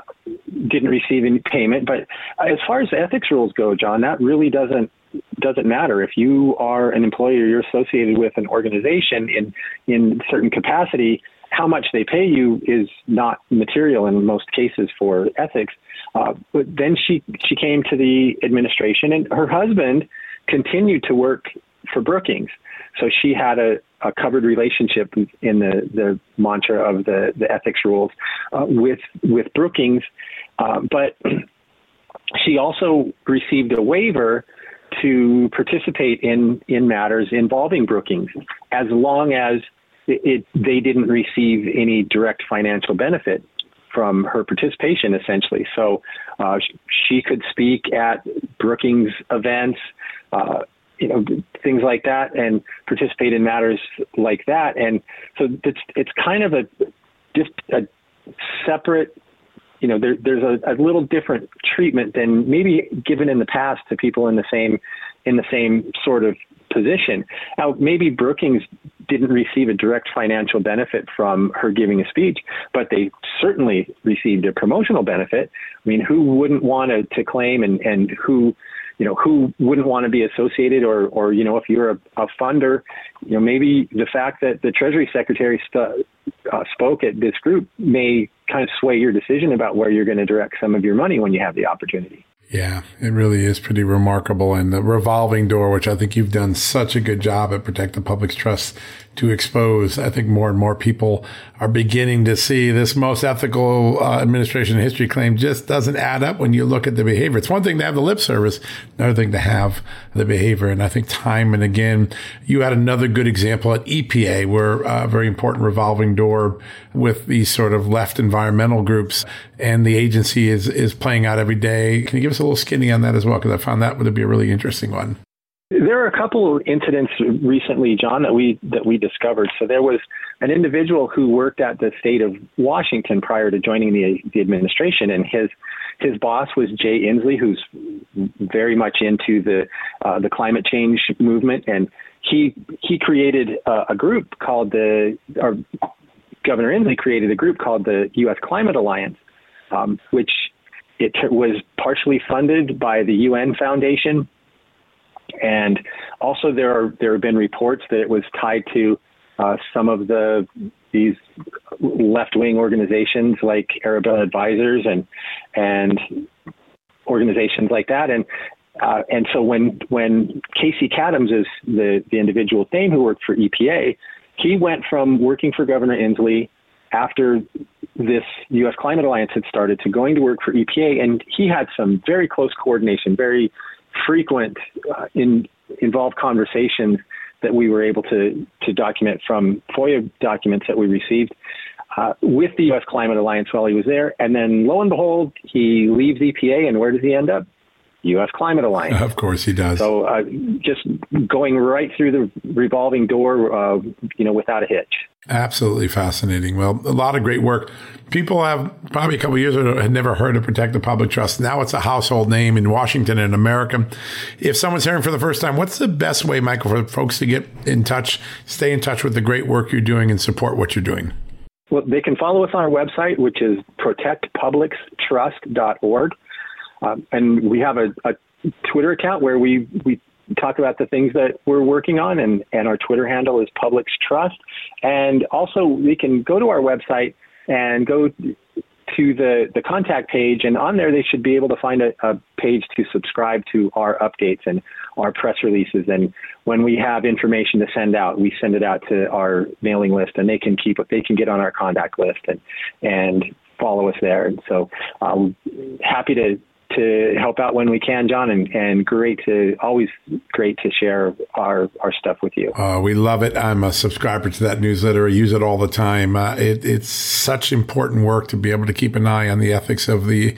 didn't receive any payment. But as far as ethics rules go, John, that really doesn't doesn't matter. If you are an employee or you're associated with an organization in in certain capacity, how much they pay you is not material in most cases for ethics. Uh, but then she she came to the administration, and her husband continued to work for Brookings. So she had a, a covered relationship in the, the mantra of the, the ethics rules uh, with with Brookings. Uh, but she also received a waiver to participate in, in matters involving Brookings, as long as it, it they didn't receive any direct financial benefit from her participation, essentially. So uh, she could speak at Brookings events, uh, you know, things like that, and participate in matters like that. And so it's it's kind of a just a separate, you know, there, there's a, a little different treatment than maybe given in the past to people in the same in the same sort of position. Now, maybe Brookings didn't receive a direct financial benefit from her giving a speech, but they certainly received a promotional benefit. I mean, who wouldn't want to, to claim, and, and who, you know, who wouldn't want to be associated, or, or you know, if you're a, a funder, you know, maybe the fact that the Treasury Secretary st- uh, spoke at this group may kind of sway your decision about where you're going to direct some of your money when you have the opportunity. Yeah, it really is pretty remarkable. And the revolving door, which I think you've done such a good job at Protect the Public Trust, to expose. I think more and more people are beginning to see this most ethical uh, administration in history claim just doesn't add up when you look at the behavior. It's one thing to have the lip service, another thing to have the behavior. And I think time and again, you had another good example at E P A, where a very important revolving door with these sort of left environmental groups, and the agency is is playing out every day. Can you give us a little skinny on that as well? Because I found that would be a really interesting one. There are a couple incidents recently, John, that we that we discovered. So there was an individual who worked at the state of Washington prior to joining the, the administration, and his his boss was Jay Inslee, who's very much into the uh, the climate change movement, and he he created a, a group called the or Governor Inslee created a group called the U S Climate Alliance, um, which it was partially funded by the U N Foundation. And also, there are there have been reports that it was tied to uh, some of the these left wing organizations like Arabella Advisors and and organizations like that. And uh, and so when when Casey Cadams is the the individual's name who worked for E P A, he went from working for Governor Inslee after this U S Climate Alliance had started to going to work for E P A, and he had some very close coordination, very frequent uh, in involved conversations that we were able to to document from FOIA documents that we received uh, with the U S Climate Alliance while he was there. And then lo and behold, he leaves E P A, and where does he end up? U S Climate Alliance. Of course he does. So uh, just going right through the revolving door, uh, you know, without a hitch. Absolutely fascinating. Well, a lot of great work. People have probably a couple of years ago had never heard of Protect the Public Trust. Now it's a household name in Washington and America. If someone's hearing for the first time, what's the best way, Michael, for folks to get in touch, stay in touch with the great work you're doing and support what you're doing? Well, they can follow us on our website, which is protect publics trust dot org. Um, and we have a, a Twitter account where we, we talk about the things that we're working on, and, and our Twitter handle is Publics Trust. And also, we can go to our website and go to the, the contact page, and on there they should be able to find a, a page to subscribe to our updates and our press releases. And when we have information to send out, we send it out to our mailing list, and they can keep they can get on our contact list and and follow us there. And so, um, happy to. to help out when we can, John, and, and great to always great to share our, our stuff with you. Uh, we love it. I'm a subscriber to that newsletter. I use it all the time. Uh, it, it's such important work to be able to keep an eye on the ethics of the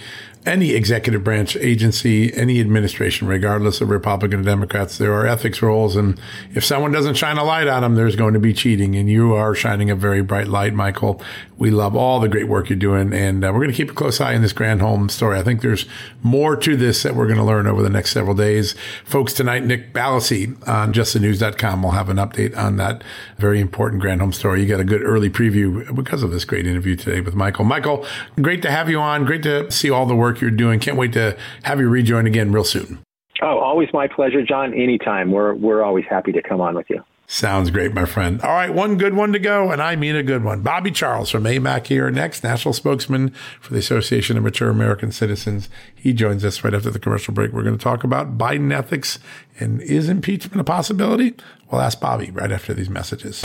any executive branch agency, any administration, regardless of Republican or Democrats. There are ethics roles, and if someone doesn't shine a light on them, there's going to be cheating, and you are shining a very bright light, Michael. We love all the great work you're doing, and uh, we're going to keep a close eye on this Granholm story. I think there's more to this that we're going to learn over the next several days. Folks, tonight, Nick Balassi on just the news dot com will have an update on that very important Granholm story. You got a good early preview because of this great interview today with Michael. Michael, great to have you on. Great to see all the work you're doing. Can't wait to have you rejoin again real soon. Oh, always my pleasure, John. Anytime. We're we're always happy to come on with you. Sounds great, my friend. All right, one good one to go, and I mean a good one. Bobby Charles from A M A C here next, National Spokesman for the Association of Mature American Citizens. He joins us right after the commercial break. We're going to talk about Biden ethics, and is impeachment a possibility? We'll ask Bobby right after these messages.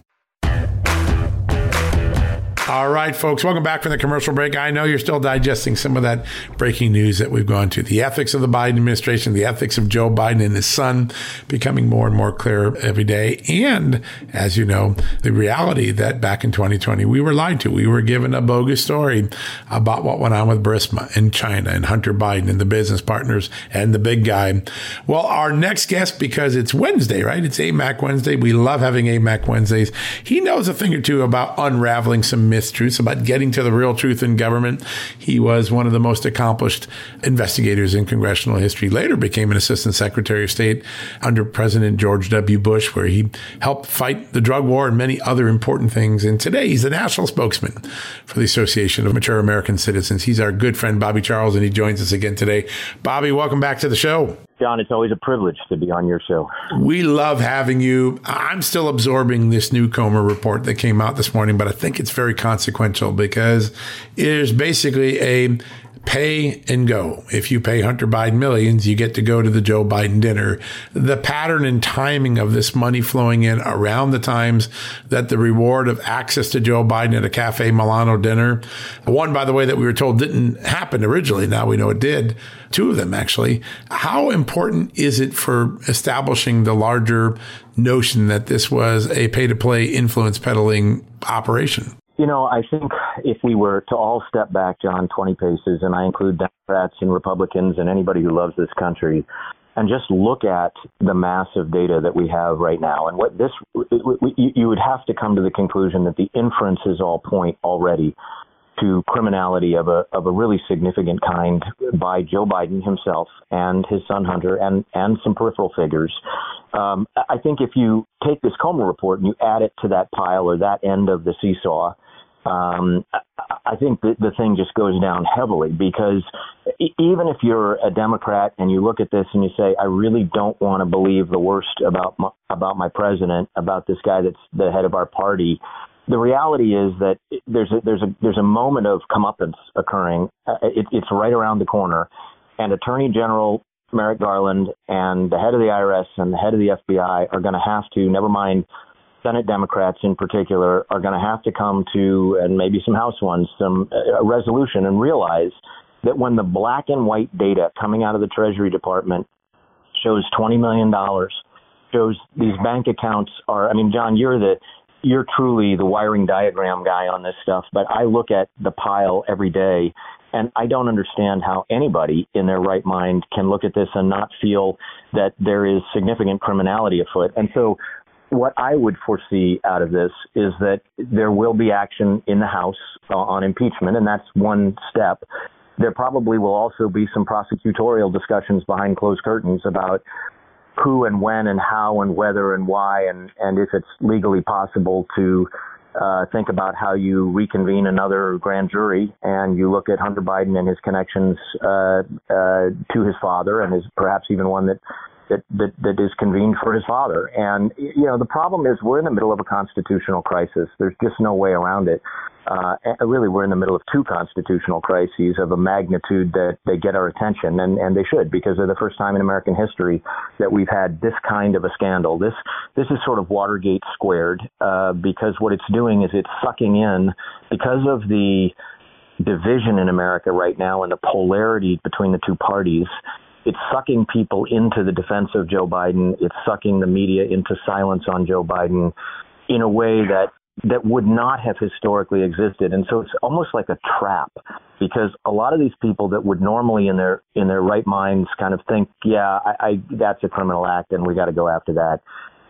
All right, folks, welcome back from the commercial break. I know you're still digesting some of that breaking news that we've gone to. The ethics of the Biden administration, the ethics of Joe Biden and his son becoming more and more clear every day. And as you know, the reality that back in twenty twenty, we were lied to. We were given a bogus story about what went on with BRISMA and China and Hunter Biden and the business partners and the big guy. Well, our next guest, because it's Wednesday, right? It's A M A C Wednesday. We love having A M A C Wednesdays. He knows a thing or two about unraveling some mistruths, about getting to the real truth in government. He was one of the most accomplished investigators in congressional history, later became an assistant secretary of state under President George W. Bush, where he helped fight the drug war and many other important things. And today he's the national spokesman for the Association of Mature American Citizens. He's our good friend, Bobby Charles, and he joins us again today. Bobby, welcome back to the show. John, it's always a privilege to be on your show. We love having you. I'm still absorbing this new Comer report that came out this morning, but I think it's very consequential because it is basically a pay and go. If you pay Hunter Biden millions, you get to go to the Joe Biden dinner. The pattern and timing of this money flowing in around the times that the reward of access to Joe Biden at a Cafe Milano dinner, one, by the way, that we were told didn't happen originally. Now we know it did. Two of them, actually. How important is it for establishing the larger notion that this was a pay-to-play influence peddling operation? You know, I think if we were to all step back, John, twenty paces, and I include Democrats and Republicans and anybody who loves this country, and just look at the massive data that we have right now, and what this, you would have to come to the conclusion that the inferences all point already to criminality of a of a really significant kind by Joe Biden himself and his son Hunter and, and some peripheral figures. Um, I think if you take this Comer report and you add it to that pile or that end of the seesaw, Um, I think that the thing just goes down heavily, because even if you're a Democrat and you look at this and you say, I really don't want to believe the worst about my, about my president, about this guy that's the head of our party, the reality is that there's a, there's a there's a moment of comeuppance occurring. It, it's right around the corner, and Attorney General Merrick Garland and the head of the I R S and the head of the F B I are going to have to, never mind Senate Democrats in particular, are going to have to come to, and maybe some House ones, some a resolution and realize that when the black and white data coming out of the Treasury Department shows twenty million dollars, shows these bank accounts are, I mean, John, you're the, you're truly the wiring diagram guy on this stuff, but I look at the pile every day and I don't understand how anybody in their right mind can look at this and not feel that there is significant criminality afoot. And so what I would foresee out of this is that there will be action in the House on impeachment, and that's one step. There probably will also be some prosecutorial discussions behind closed curtains about who and when and how and whether and why, and, and if it's legally possible to uh, think about how you reconvene another grand jury and you look at Hunter Biden and his connections uh, uh, to his father and his perhaps even one that That, that, that is convened for his father. And, you know, the problem is we're in the middle of a constitutional crisis. There's just no way around it. Uh, really, we're in the middle of two constitutional crises of a magnitude that they get our attention, and, and they should, because they're the first time in American history that we've had this kind of a scandal. This this is sort of Watergate squared, uh, because what it's doing is it's sucking in, because of the division in America right now and the polarity between the two parties, it's sucking people into the defense of Joe Biden. It's sucking the media into silence on Joe Biden in a way that that would not have historically existed. And so it's almost like a trap, because a lot of these people that would normally in their in their right minds kind of think, yeah, I, I that's a criminal act and we got to go after that.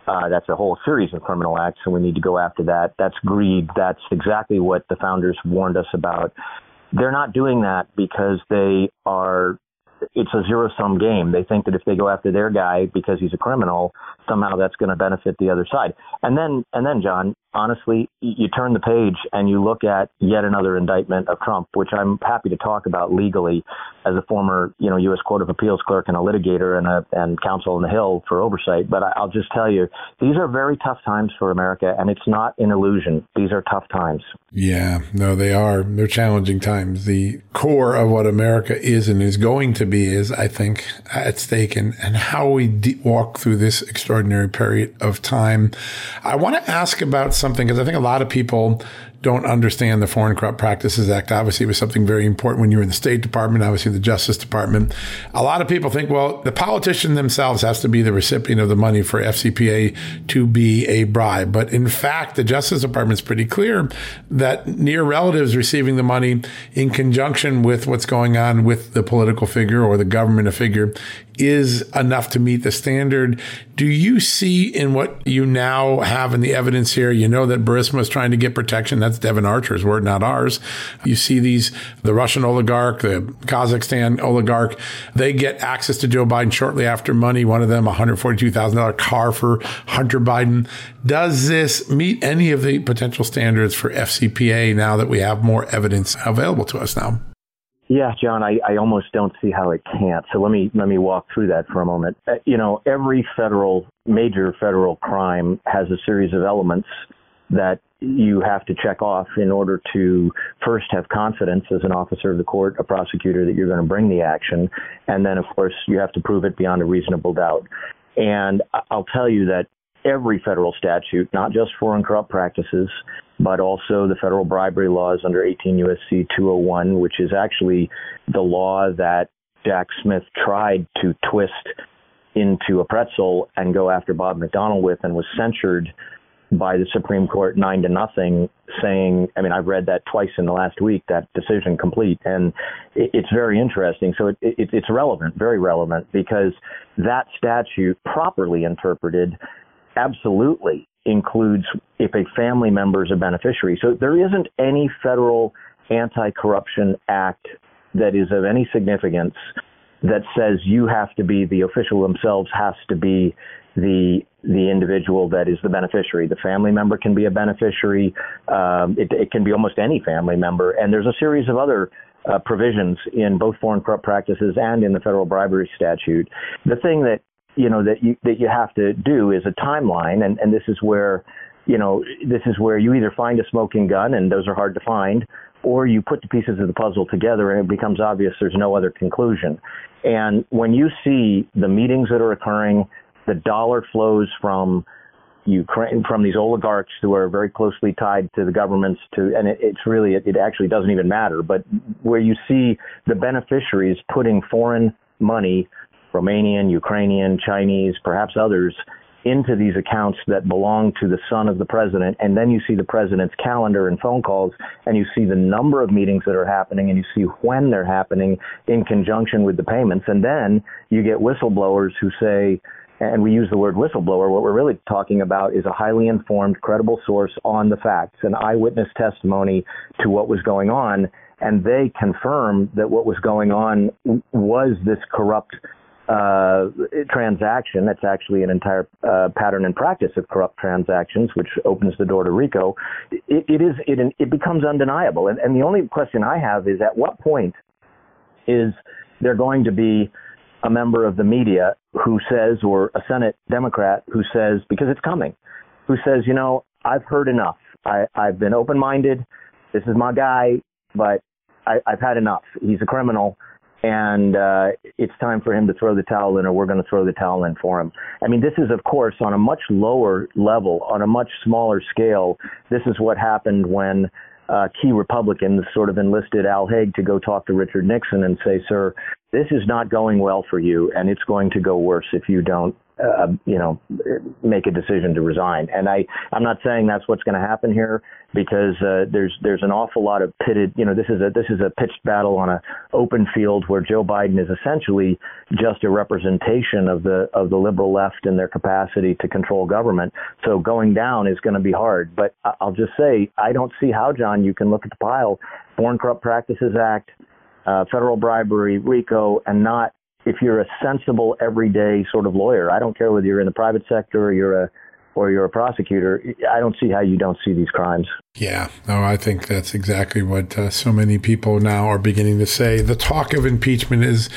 Uh, that's a whole series of criminal acts and we need to go after that. That's greed. That's exactly what the founders warned us about. They're not doing that because they are. It's a zero-sum game. They think that if they go after their guy because he's a criminal, somehow that's going to benefit the other side. And then, and then, John, honestly, you turn the page and you look at yet another indictment of Trump, which I'm happy to talk about legally as a former, you know, U S Court of Appeals clerk and a litigator and a, and counsel on the Hill for oversight. But I'll just tell you, these are very tough times for America, and it's not an illusion. These are tough times. Yeah, no, they are. They're challenging times. The core of what America is and is going to be be is, I think, at stake, and, and how we de- walk through this extraordinary period of time. I want to ask about something, because I think a lot of people don't understand the Foreign Corrupt Practices Act. Obviously, it was something very important when you were in the State Department, obviously the Justice Department. A lot of people think, well, the politician themselves has to be the recipient of the money for F C P A to be a bribe. But in fact, the Justice Department is pretty clear that near relatives receiving the money in conjunction with what's going on with the political figure or the government figure is enough to meet the standard. Do you see in what you now have in the evidence here, you know that Burisma is trying to get protection. That's Devin Archer's word, not ours. You see these, the Russian oligarch, the Kazakhstan oligarch, they get access to Joe Biden shortly after money. One of them, a one hundred forty-two thousand dollars car for Hunter Biden. Does this meet any of the potential standards for F C P A now that we have more evidence available to us now? Yeah, John, I, I almost don't see how it can't. So let me let me walk through that for a moment. Uh, you know, every federal, major federal crime has a series of elements that you have to check off in order to first have confidence as an officer of the court, a prosecutor, that you're going to bring the action. And then, of course, you have to prove it beyond a reasonable doubt. And I'll tell you that every federal statute, not just Foreign Corrupt Practices, but also the federal bribery laws under eighteen U S C two oh one, which is actually the law that Jack Smith tried to twist into a pretzel and go after Bob McDonnell with and was censured by the Supreme Court nine to nothing, saying, I mean, I've read that twice in the last week, that decision complete. And it's very interesting. So it, it, it's relevant, very relevant, because that statute, properly interpreted, absolutely includes if a family member is a beneficiary. So there isn't any federal anti-corruption act that is of any significance that says you have to be, the official themselves has to be the the individual that is the beneficiary. The family member can be a beneficiary. Um, it, it can be almost any family member. And there's a series of other uh, provisions in both Foreign Corrupt Practices and in the federal bribery statute. The thing that you know, that you, that you have to do is a timeline. And, and this is where, you know, this is where you either find a smoking gun, and those are hard to find, or you put the pieces of the puzzle together and it becomes obvious there's no other conclusion. And when you see the meetings that are occurring, the dollar flows from Ukraine, from these oligarchs who are very closely tied to the governments to, and it, it's really, it, it actually doesn't even matter, but where you see the beneficiaries putting foreign money, Romanian, Ukrainian, Chinese, perhaps others, into these accounts that belong to the son of the president. And then you see the president's calendar and phone calls, and you see the number of meetings that are happening, and you see when they're happening in conjunction with the payments. And then you get whistleblowers who say, and we use the word whistleblower, what we're really talking about is a highly informed, credible source on the facts, an eyewitness testimony to what was going on. And they confirm that what was going on was this corrupt Uh, transaction. That's actually an entire uh, pattern and practice of corrupt transactions, which opens the door to RICO. It, it is it it becomes undeniable, and, and the only question I have is, at what point is there going to be a member of the media who says, or a Senate Democrat who says, because it's coming, who says, you know, I've heard enough. I, I've been open-minded. This is my guy, but I, I've had enough. He's a criminal. And uh, it's time for him to throw the towel in, or we're going to throw the towel in for him. I mean, this is, of course, on a much lower level, on a much smaller scale. This is what happened when uh, key Republicans sort of enlisted Al Haig to go talk to Richard Nixon and say, sir, this is not going well for you, and it's going to go worse if you don't, uh, you know, make a decision to resign. And I, I'm not saying that's what's going to happen here, because uh, there's there's an awful lot of pitted, you know, this is a this is a pitched battle on an open field where Joe Biden is essentially just a representation of the of the liberal left and their capacity to control government. So going down is going to be hard. But I'll just say, I don't see how, John, you can look at the pile, Foreign Corrupt Practices Act, Uh, federal bribery, RICO, and not, if you're a sensible everyday sort of lawyer, I don't care whether you're in the private sector or you're a or you're a prosecutor, I don't see how you don't see these crimes. Yeah, no, I think that's exactly what uh, so many people now are beginning to say. The talk of impeachment is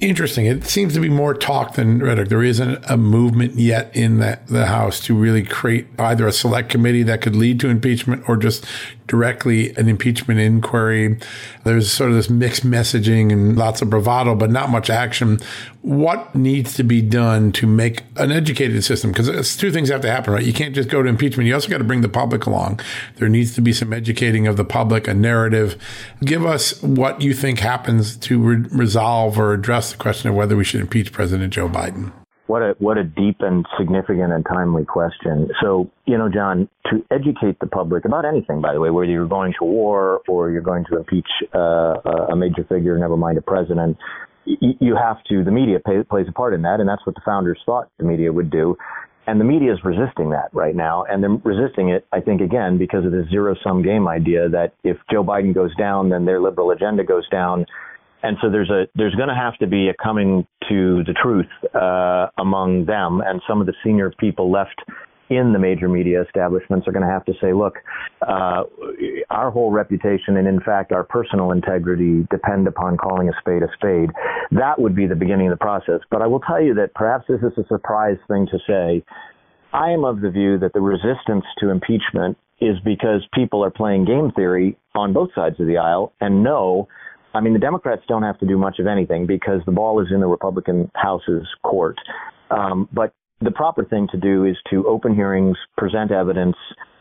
interesting. It seems to be more talk than rhetoric. There isn't a movement yet in the, the House to really create either a select committee that could lead to impeachment or just directly an impeachment inquiry. There's sort of this mixed messaging and lots of bravado, but not much action. What needs to be done to make an educated system? Because it's two things have to happen, right? You can't just go to impeachment. You also got to bring the public along. There needs to be some educating of the public, a narrative. Give us what you think happens to re- resolve or address the question of whether we should impeach President Joe Biden. What a what a deep and significant and timely question. So, you know, John, to educate the public about anything, by the way, whether you're going to war or you're going to impeach uh, a major figure, never mind a president, you have to, the media pay, plays a part in that. And that's what the founders thought the media would do. And the media is resisting that right now. And they're resisting it, I think, again, because of the zero-sum game idea that if Joe Biden goes down, then their liberal agenda goes down. And so there's a there's going to have to be a coming to the truth uh, among them. And some of the senior people left in the major media establishments are going to have to say, look, uh, our whole reputation and, in fact, our personal integrity depend upon calling a spade a spade. That would be the beginning of the process. But I will tell you that perhaps this is a surprise thing to say. I am of the view that the resistance to impeachment is because people are playing game theory on both sides of the aisle and know I mean, the Democrats don't have to do much of anything because the ball is in the Republican House's court. Um, but the proper thing to do is to open hearings, present evidence,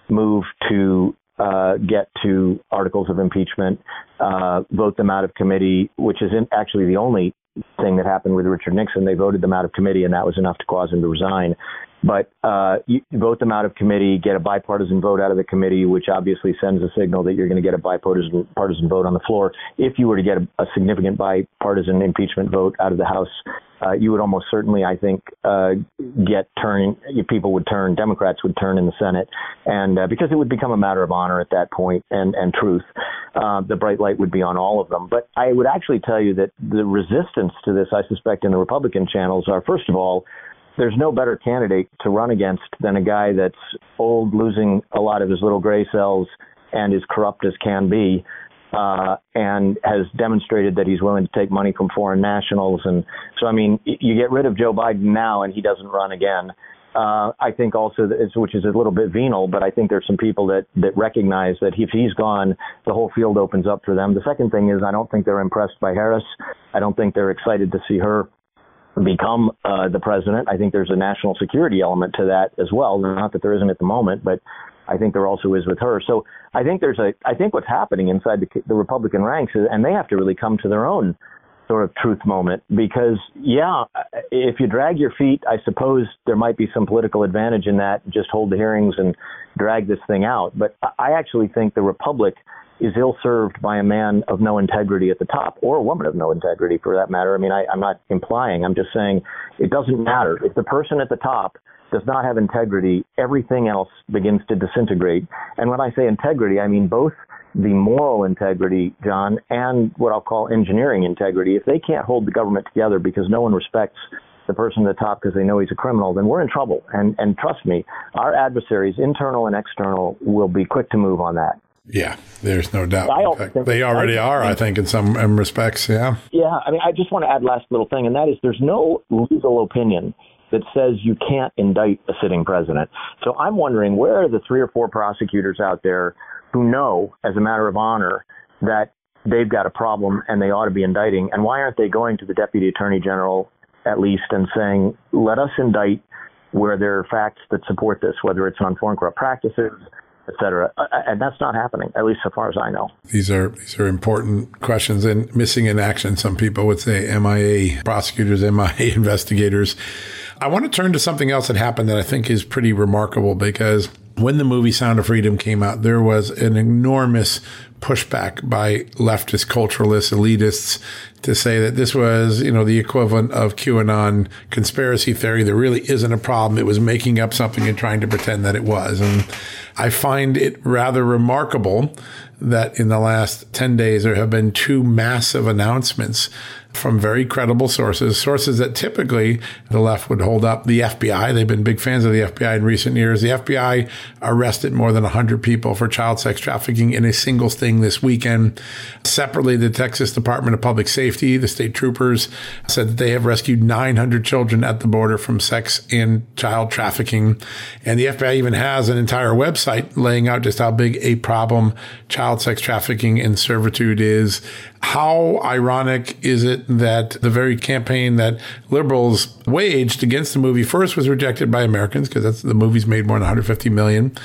move to uh, get to articles of impeachment, uh, vote them out of committee, which is in actually the only thing that happened with Richard Nixon. They voted them out of committee, and that was enough to cause him to resign. But uh, you vote them out of committee, get a bipartisan vote out of the committee, which obviously sends a signal that you're going to get a bipartisan partisan vote on the floor. If you were to get a, a significant bipartisan impeachment vote out of the House, uh, you would almost certainly, I think, uh, get turning. People would turn. Democrats would turn in the Senate. And uh, because it would become a matter of honor at that point and, and truth, uh, the bright light would be on all of them. But I would actually tell you that the resistance to this, I suspect, in the Republican channels are, first of all, there's no better candidate to run against than a guy that's old, losing a lot of his little gray cells and is corrupt as can be, uh, and has demonstrated that he's willing to take money from foreign nationals. And so, I mean, you get rid of Joe Biden now and he doesn't run again. Uh, I think also, that it's, which is a little bit venal, but I think there's some people that, that recognize that if he's gone, the whole field opens up for them. The second thing is I don't think they're impressed by Harris. I don't think they're excited to see her become uh, the president. I think there's a national security element to that as well. Not that there isn't at the moment, but I think there also is with her. So I think there's a, I think what's happening inside the, the Republican ranks is, and they have to really come to their own sort of truth moment because, yeah, if you drag your feet, I suppose there might be some political advantage in that. Just hold the hearings and drag this thing out. But I actually think the Republic is ill-served by a man of no integrity at the top, or a woman of no integrity, for that matter. I mean, I, I'm not implying. I'm just saying it doesn't matter. If the person at the top does not have integrity, everything else begins to disintegrate. And when I say integrity, I mean both the moral integrity, John, and what I'll call engineering integrity. If they can't hold the government together because no one respects the person at the top because they know he's a criminal, then we're in trouble. And, and trust me, our adversaries, internal and external, will be quick to move on that. Yeah, there's no doubt. In fact, they already are, I think, in some respects. Yeah. Yeah. I mean, I just want to add last little thing, and that is there's no legal opinion that says you can't indict a sitting president. So I'm wondering where are the three or four prosecutors out there who know, as a matter of honor, that they've got a problem and they ought to be indicting? And why aren't they going to the deputy attorney general, at least, and saying, let us indict where there are facts that support this, whether it's on foreign corrupt practices, et cetera. And that's not happening, at least so far as I know. These are these are important questions and missing in action. Some people would say M I A prosecutors, M I A investigators. I want to turn to something else that happened that I think is pretty remarkable, because when the movie Sound of Freedom came out, there was an enormous pushback by leftist, culturalists, elitists to say that this was, you know, the equivalent of QAnon conspiracy theory. There really isn't a problem. It was making up something and trying to pretend that it was. And I find it rather remarkable that in the last ten days, there have been two massive announcements from very credible sources, sources that typically the left would hold up. The F B I, they've been big fans of the F B I in recent years. The F B I arrested more than one hundred people for child sex trafficking in a single sting this weekend. Separately, the Texas Department of Public Safety, the state troopers, said that they have rescued nine hundred children at the border from sex and child trafficking. And the F B I even has an entire website laying out just how big a problem child sex trafficking and servitude is. How ironic is it that the very campaign that liberals waged against the movie first was rejected by Americans, because that's the movie's made more than one hundred fifty million.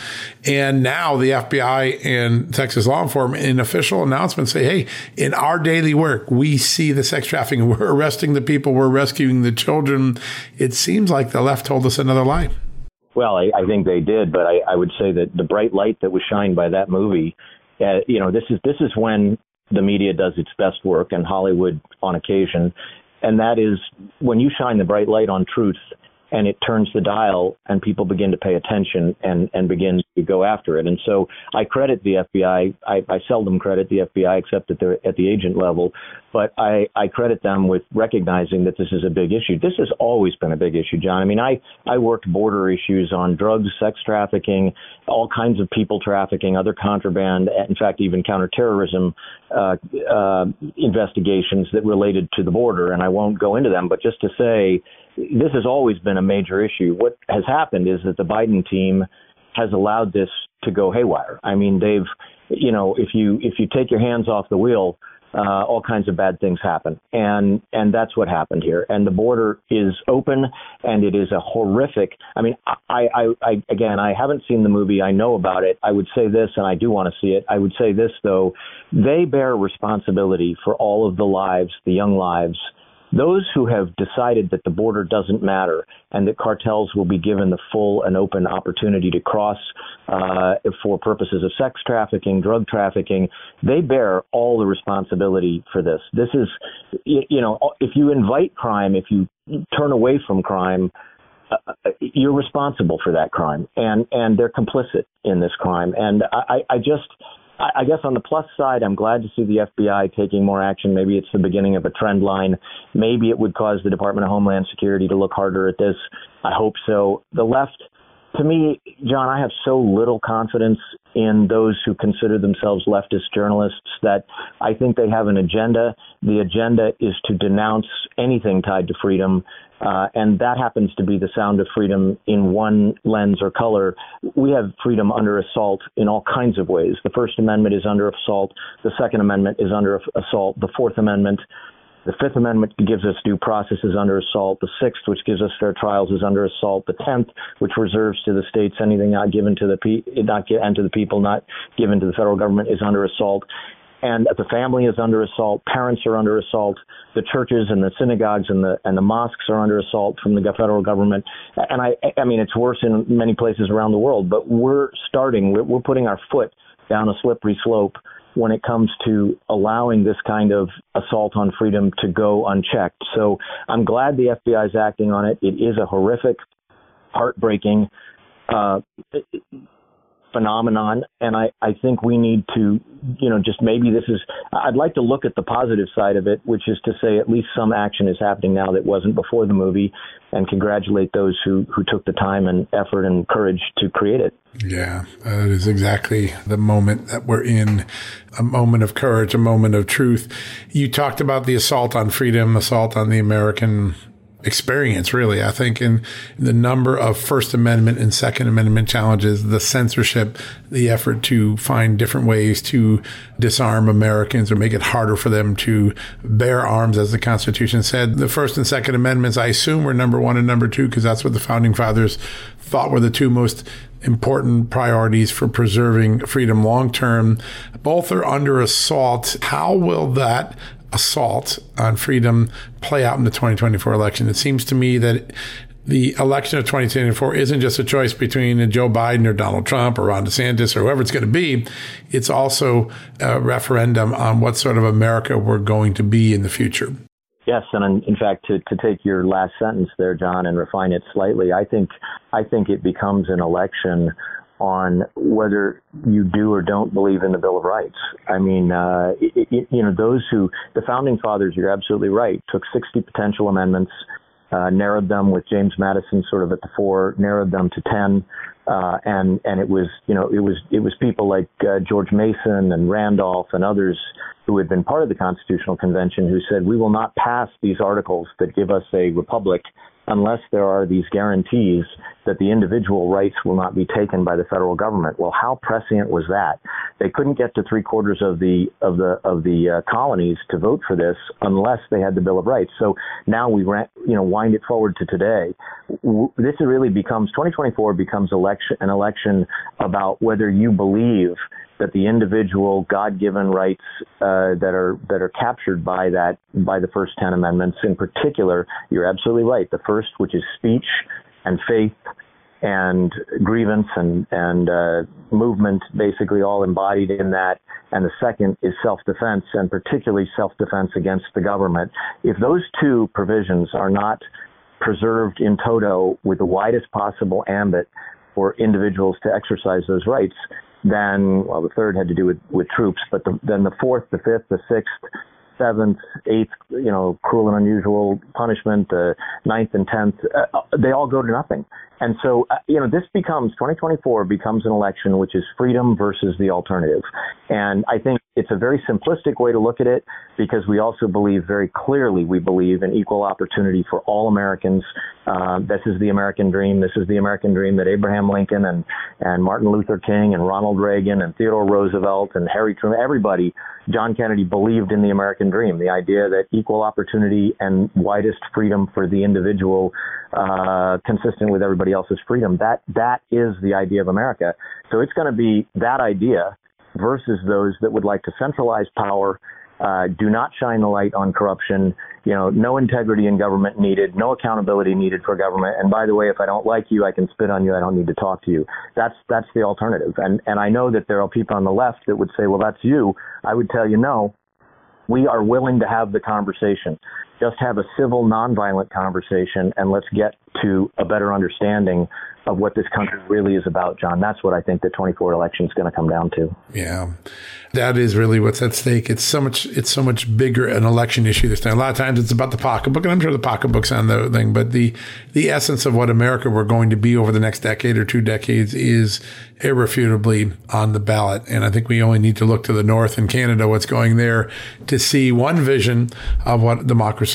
And now the F B I and Texas law enforcement in official announcements say, hey, in our daily work, we see the sex trafficking. We're arresting the people. We're rescuing the children. It seems like the left told us another lie. Well, I, I think they did. But I, I would say that the bright light that was shined by that movie, uh, you know, this is this is when the media does its best work, and Hollywood on occasion. And that is when you shine the bright light on truth and it turns the dial and people begin to pay attention and, and begin to go after it. And so I credit the F B I. I, I seldom credit the F B I except at the, at the agent level, but I, I credit them with recognizing that this is a big issue. This has always been a big issue, John. I mean, I, I worked border issues on drugs, sex trafficking, all kinds of people trafficking, other contraband, in fact, even counterterrorism uh, uh, investigations that related to the border. And I won't go into them, but just to say, this has always been a major issue. What has happened is that the Biden team has allowed this to go haywire. I mean, they've, you know, if you if you take your hands off the wheel, uh, all kinds of bad things happen. And and that's what happened here. And the border is open, and it is a horrific. I mean, I, I, I again, I haven't seen the movie. I know about it. I would say this, and I do want to see it. I would say this, though. They bear responsibility for all of the lives, the young lives. Those who have decided that the border doesn't matter and that cartels will be given the full and open opportunity to cross uh, for purposes of sex trafficking, drug trafficking, they bear all the responsibility for this. This is, you know, if you invite crime, if you turn away from crime, uh, you're responsible for that crime. And, and they're complicit in this crime. And I, I just... I guess on the plus side, I'm glad to see the F B I taking more action. Maybe it's the beginning of a trend line. Maybe it would cause the Department of Homeland Security to look harder at this. I hope so. The left, to me, John, I have so little confidence in those who consider themselves leftist journalists that I think they have an agenda. The agenda is to denounce anything tied to freedom. Uh, and that happens to be the sound of freedom in one lens or color. We have freedom under assault in all kinds of ways. The First Amendment is under assault. The Second Amendment is under assault. The Fourth Amendment, the Fifth Amendment gives us due process is under assault. The Sixth, which gives us fair trials, is under assault. The Tenth, which reserves to the states anything not given to the pe- not gi- and to the people not given to the federal government, is under assault. And the family is under assault. Parents are under assault. The churches and the synagogues and the and the mosques are under assault from the federal government. And I, I mean, it's worse in many places around the world. But we're starting. We're, we're putting our foot down a slippery slope when it comes to allowing this kind of assault on freedom to go unchecked. So I'm glad the F B I is acting on it. It is a horrific, heartbreaking Uh, phenomenon. And I, I think we need to, you know, just maybe this is, I'd like to look at the positive side of it, which is to say at least some action is happening now that wasn't before the movie, and congratulate those who, who took the time and effort and courage to create it. Yeah, that is exactly the moment that we're in, a moment of courage, a moment of truth. You talked about the assault on freedom, assault on the American experience, really. I think in the number of First Amendment and Second Amendment challenges, the censorship, the effort to find different ways to disarm Americans or make it harder for them to bear arms, as the Constitution said. The First and Second Amendments, I assume, were number one and number two, because that's what the Founding Fathers thought were the two most important priorities for preserving freedom long term. Both are under assault. How will that assault on freedom play out in the twenty twenty-four election? It seems to me that the election of twenty twenty-four isn't just a choice between a Joe Biden or Donald Trump or Ron DeSantis or whoever it's going to be. It's also a referendum on what sort of America we're going to be in the future. Yes. And in fact, to, to take your last sentence there, John, and refine it slightly, I think I think it becomes an election on whether you do or don't believe in the Bill of Rights. I mean, uh, it, it, you know, those who, the founding fathers, you're absolutely right, took sixty potential amendments, uh, narrowed them with James Madison sort of at the fore, narrowed them to ten. Uh, and, and it was, you know, it was, it was people like uh, George Mason and Randolph and others who had been part of the Constitutional Convention who said, we will not pass these articles that give us a republic unless there are these guarantees that the individual rights will not be taken by the federal government. Well, how prescient was that? They couldn't get to three quarters of the, of the, of the uh, colonies to vote for this unless they had the Bill of Rights. So now we, ran, you know, wind it forward to today. This really becomes, twenty twenty-four becomes election. An election about whether you believe that the individual God-given rights uh, that are that are captured by that by the first ten amendments, in particular, you're absolutely right. The first, which is speech and faith and grievance and and uh, movement, basically all embodied in that. And the second is self-defense, and particularly self-defense against the government. If those two provisions are not preserved in toto with the widest possible ambit for individuals to exercise those rights, then, well, the third had to do with, with troops, but the, then the fourth, the fifth, the sixth, seventh, eighth, you know, cruel and unusual punishment, the uh, ninth and tenth, uh, they all go to nothing. And so, uh, you know, this becomes, twenty twenty-four becomes an election which is freedom versus the alternative. And I think it's a very simplistic way to look at it, because we also believe very clearly, we believe in equal opportunity for all Americans. Uh, this is the American dream. This is the American dream that Abraham Lincoln and, and Martin Luther King and Ronald Reagan and Theodore Roosevelt and Harry Truman, everybody, John Kennedy, believed in the American dream, the idea that equal opportunity and widest freedom for the individual, uh, consistent with everybody else's freedom. That, that is the idea of America. So it's going to be that idea versus those that would like to centralize power, uh, do not shine the light on corruption, you know, no integrity in government needed, no accountability needed for government. And by the way, if I don't like you, I can spit on you. I don't need to talk to you. That's, that's the alternative. And, and I know that there are people on the left that would say, well, that's you. I would tell you, no, we are willing to have the conversation. Just have a civil, nonviolent conversation, and let's get to a better understanding of what this country really is about, John. That's what I think the twenty-four election is going to come down to. Yeah, that is really what's at stake. It's so much. It's so much bigger an election issue this time. A lot of times it's about the pocketbook, and I'm sure the pocketbook's on the thing. But the the essence of what America we're going to be over the next decade or two decades is irrefutably on the ballot. And I think we only need to look to the North and Canada, what's going there, to see one vision of what democracy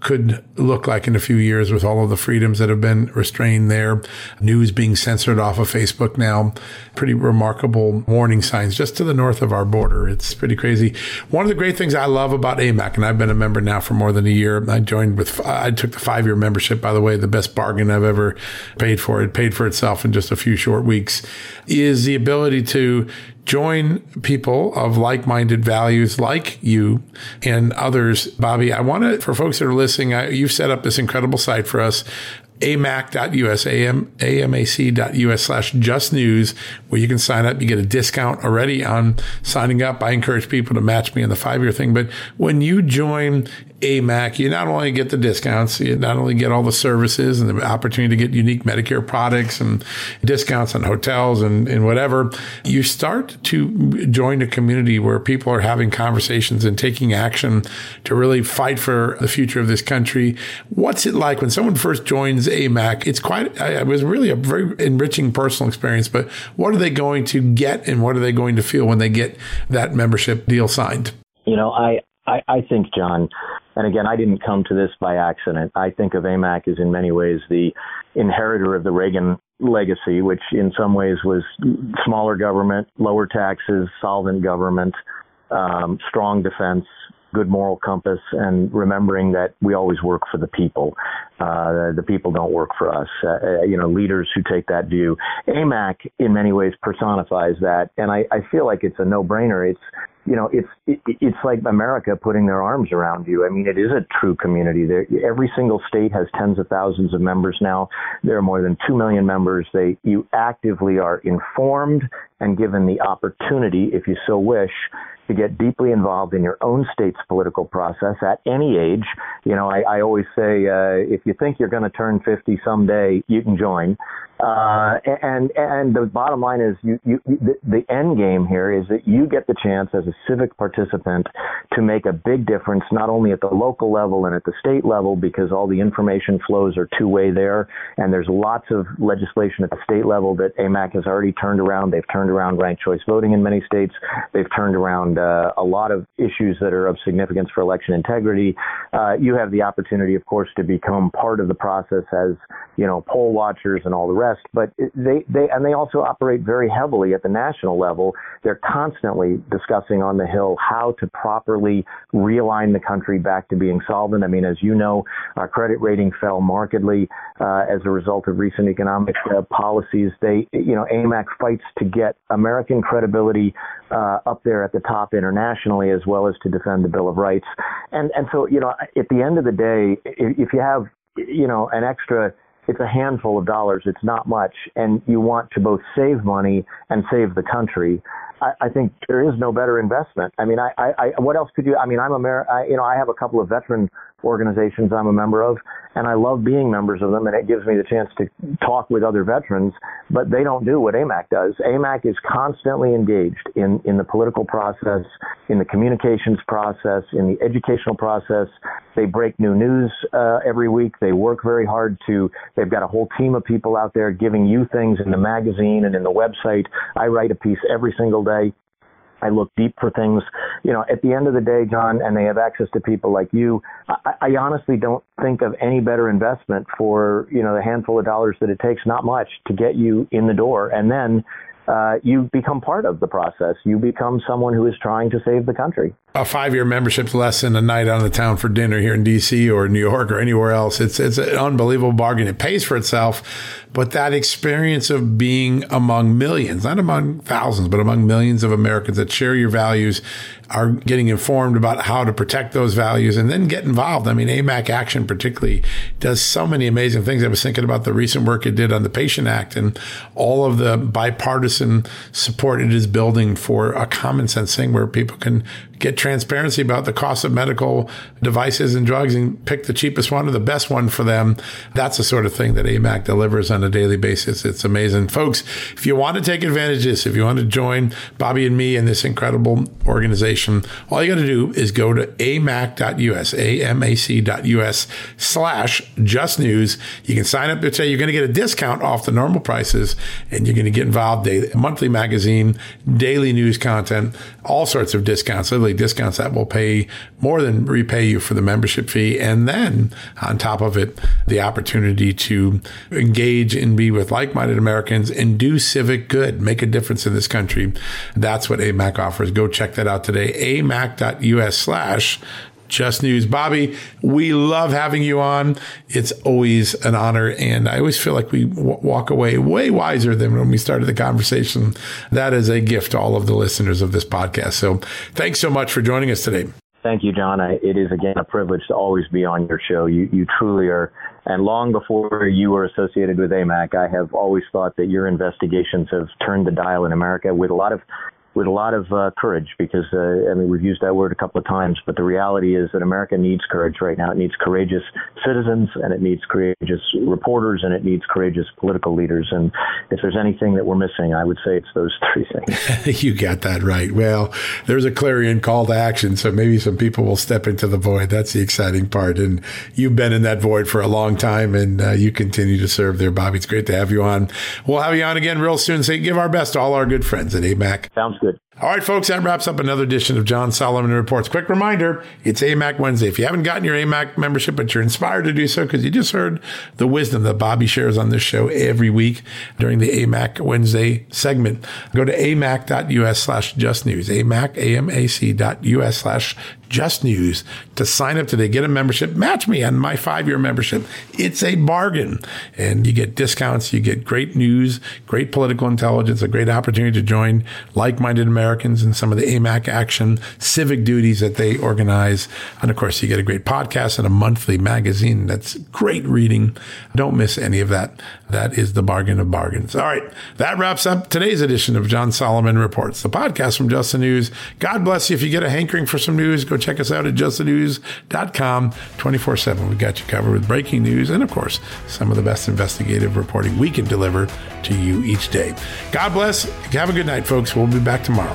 could look like in a few years, with all of the freedoms that have been restrained there, news being censored off of Facebook now, pretty remarkable warning signs just to the north of our border. It's pretty crazy. One of the great things I love about A M A C, and I've been a member now for more than a year. I joined with, I took the five-year membership, by the way, the best bargain I've ever paid for. It paid for itself in just a few short weeks, is the ability to join people of like-minded values like you and others. Bobby, I want to, for folks that are listening, I, you've set up this incredible site for us, amac dot u s, amac.us slash just news, where you can sign up. You get a discount already on signing up. I encourage people to match me in the five-year thing. But when you join A M A C, you not only get the discounts, you not only get all the services and the opportunity to get unique Medicare products and discounts on hotels and, and whatever, you start to join a community where people are having conversations and taking action to really fight for the future of this country. What's it like when someone first joins A M A C? It's quite, it was really a very enriching personal experience, but what are they going to get and what are they going to feel when they get that membership deal signed? You know, I, I, I think, John, and again, I didn't come to this by accident. I think of A M A C as in many ways the inheritor of the Reagan legacy, which in some ways was smaller government, lower taxes, solvent government, um, strong defense, good moral compass, and remembering that we always work for the people. Uh, the people don't work for us. Uh, you know, leaders who take that view. A M A C in many ways personifies that, and I, I feel like it's a no-brainer. It's You know, it's it, it's like America putting their arms around you. I mean, it is a true community. There, every single state has tens of thousands of members now. There are more than two million members. They you actively are informed and given the opportunity, if you so wish, to get deeply involved in your own state's political process at any age. You know, I, I always say, uh, if you think you're going to turn fifty someday, you can join. Uh, and and the bottom line is, you, you, the, the end game here is that you get the chance as a civic participant to make a big difference, not only at the local level and at the state level, because all the information flows are two-way there, and there's lots of legislation at the state level that A M A C has already turned around. They've turned around ranked choice voting in many states. They've turned around uh, a lot of issues that are of significance for election integrity. Uh, you have the opportunity, of course, to become part of the process as, you know, poll watchers and all the rest. But they, they and they also operate very heavily at the national level. They're constantly discussing on the Hill how to properly realign the country back to being solvent. I mean, as you know, our credit rating fell markedly uh, as a result of recent economic uh, policies. They, you know, A M A C fights to get American credibility uh, up there at the top internationally, as well as to defend the Bill of Rights. And and so, you know, at the end of the day, if you have, you know, an extra. It's a handful of dollars. It's not much. And you want to both save money and save the country. I, I think there is no better investment. I mean, I, I, I what else could you, I mean, I'm a mayor, I, you know, I have a couple of veteran organizations I'm a member of, and I love being members of them, and it gives me the chance to talk with other veterans, but they don't do what A M A C does. A M A C is constantly engaged in, in the political process, in the communications process, in the educational process. They break new news uh, every week. They work very hard to, they've got a whole team of people out there giving you things in the magazine and in the website. I write a piece every single day. I look deep for things, you know, at the end of the day, John, and they have access to people like you. I, I honestly don't think of any better investment for, you know, the handful of dollars that it takes, not much, to get you in the door. And then uh, you become part of the process. You become someone who is trying to save the country. A five-year membership lesson, a night on the town for dinner here in D C or New York or anywhere else. It's, it's an unbelievable bargain. It pays for itself. But that experience of being among millions, not among thousands, but among millions of Americans that share your values, are getting informed about how to protect those values and then get involved. I mean, A M A C Action particularly does so many amazing things. I was thinking about the recent work it did on the Patient Act and all of the bipartisan support it is building for a common sense thing where people can get transparency about the cost of medical devices and drugs and pick the cheapest one or the best one for them. That's the sort of thing that A M A C delivers on a daily basis. It's amazing. Folks, if you want to take advantage of this, if you want to join Bobby and me in this incredible organization, all you got to do is go to amac dot u s, amac.us slash just news. You can sign up today. You're going to get a discount off the normal prices, and you're going to get involved daily, monthly magazine, daily news content, all sorts of discounts, literally discounts that will pay more than repay you for the membership fee. And then on top of it, the opportunity to engage and be with like-minded Americans and do civic good, make a difference in this country. That's what A M A C offers. Go check that out today, amac.us slash Just News. Bobby, we love having you on. It's always an honor. And I always feel like we w- walk away way wiser than when we started the conversation. That is a gift to all of the listeners of this podcast. So thanks so much for joining us today. Thank you, John. I, it is, again, a privilege to always be on your show. You, you truly are. And long before you were associated with A M A C, I have always thought that your investigations have turned the dial in America with a lot of with a lot of uh, courage, because, uh, I mean, we've used that word a couple of times, but the reality is that America needs courage right now. It needs courageous citizens, and it needs courageous reporters, and it needs courageous political leaders. And if there's anything that we're missing, I would say it's those three things. You got that right. Well, there's a clarion call to action, so maybe some people will step into the void. That's the exciting part. And you've been in that void for a long time, and uh, you continue to serve there, Bobby. It's great to have you on. We'll have you on again real soon. So give our best to all our good friends at A M A C. Sounds good. All right, folks, that wraps up another edition of John Solomon Reports. Quick reminder, it's A M A C Wednesday. If you haven't gotten your A M A C membership, but you're inspired to do so because you just heard the wisdom that Bobby shares on this show every week during the A M A C Wednesday segment, go to amac.us slash just news, amac, amac.us slash Just News to sign up today. Get a membership. Match me on my five-year membership. It's a bargain. And you get discounts. You get great news, great political intelligence, a great opportunity to join like-minded Americans in some of the A M A C action, civic duties that they organize. And, of course, you get a great podcast and a monthly magazine. That's great reading. Don't miss any of that. That is the bargain of bargains. All right. That wraps up today's edition of John Solomon Reports, the podcast from Just the News. God bless you. If you get a hankering for some news, go check us out at just the news dot com twenty-four seven. We've got you covered with breaking news and, of course, some of the best investigative reporting we can deliver to you each day. God bless. Have a good night, folks. We'll be back tomorrow.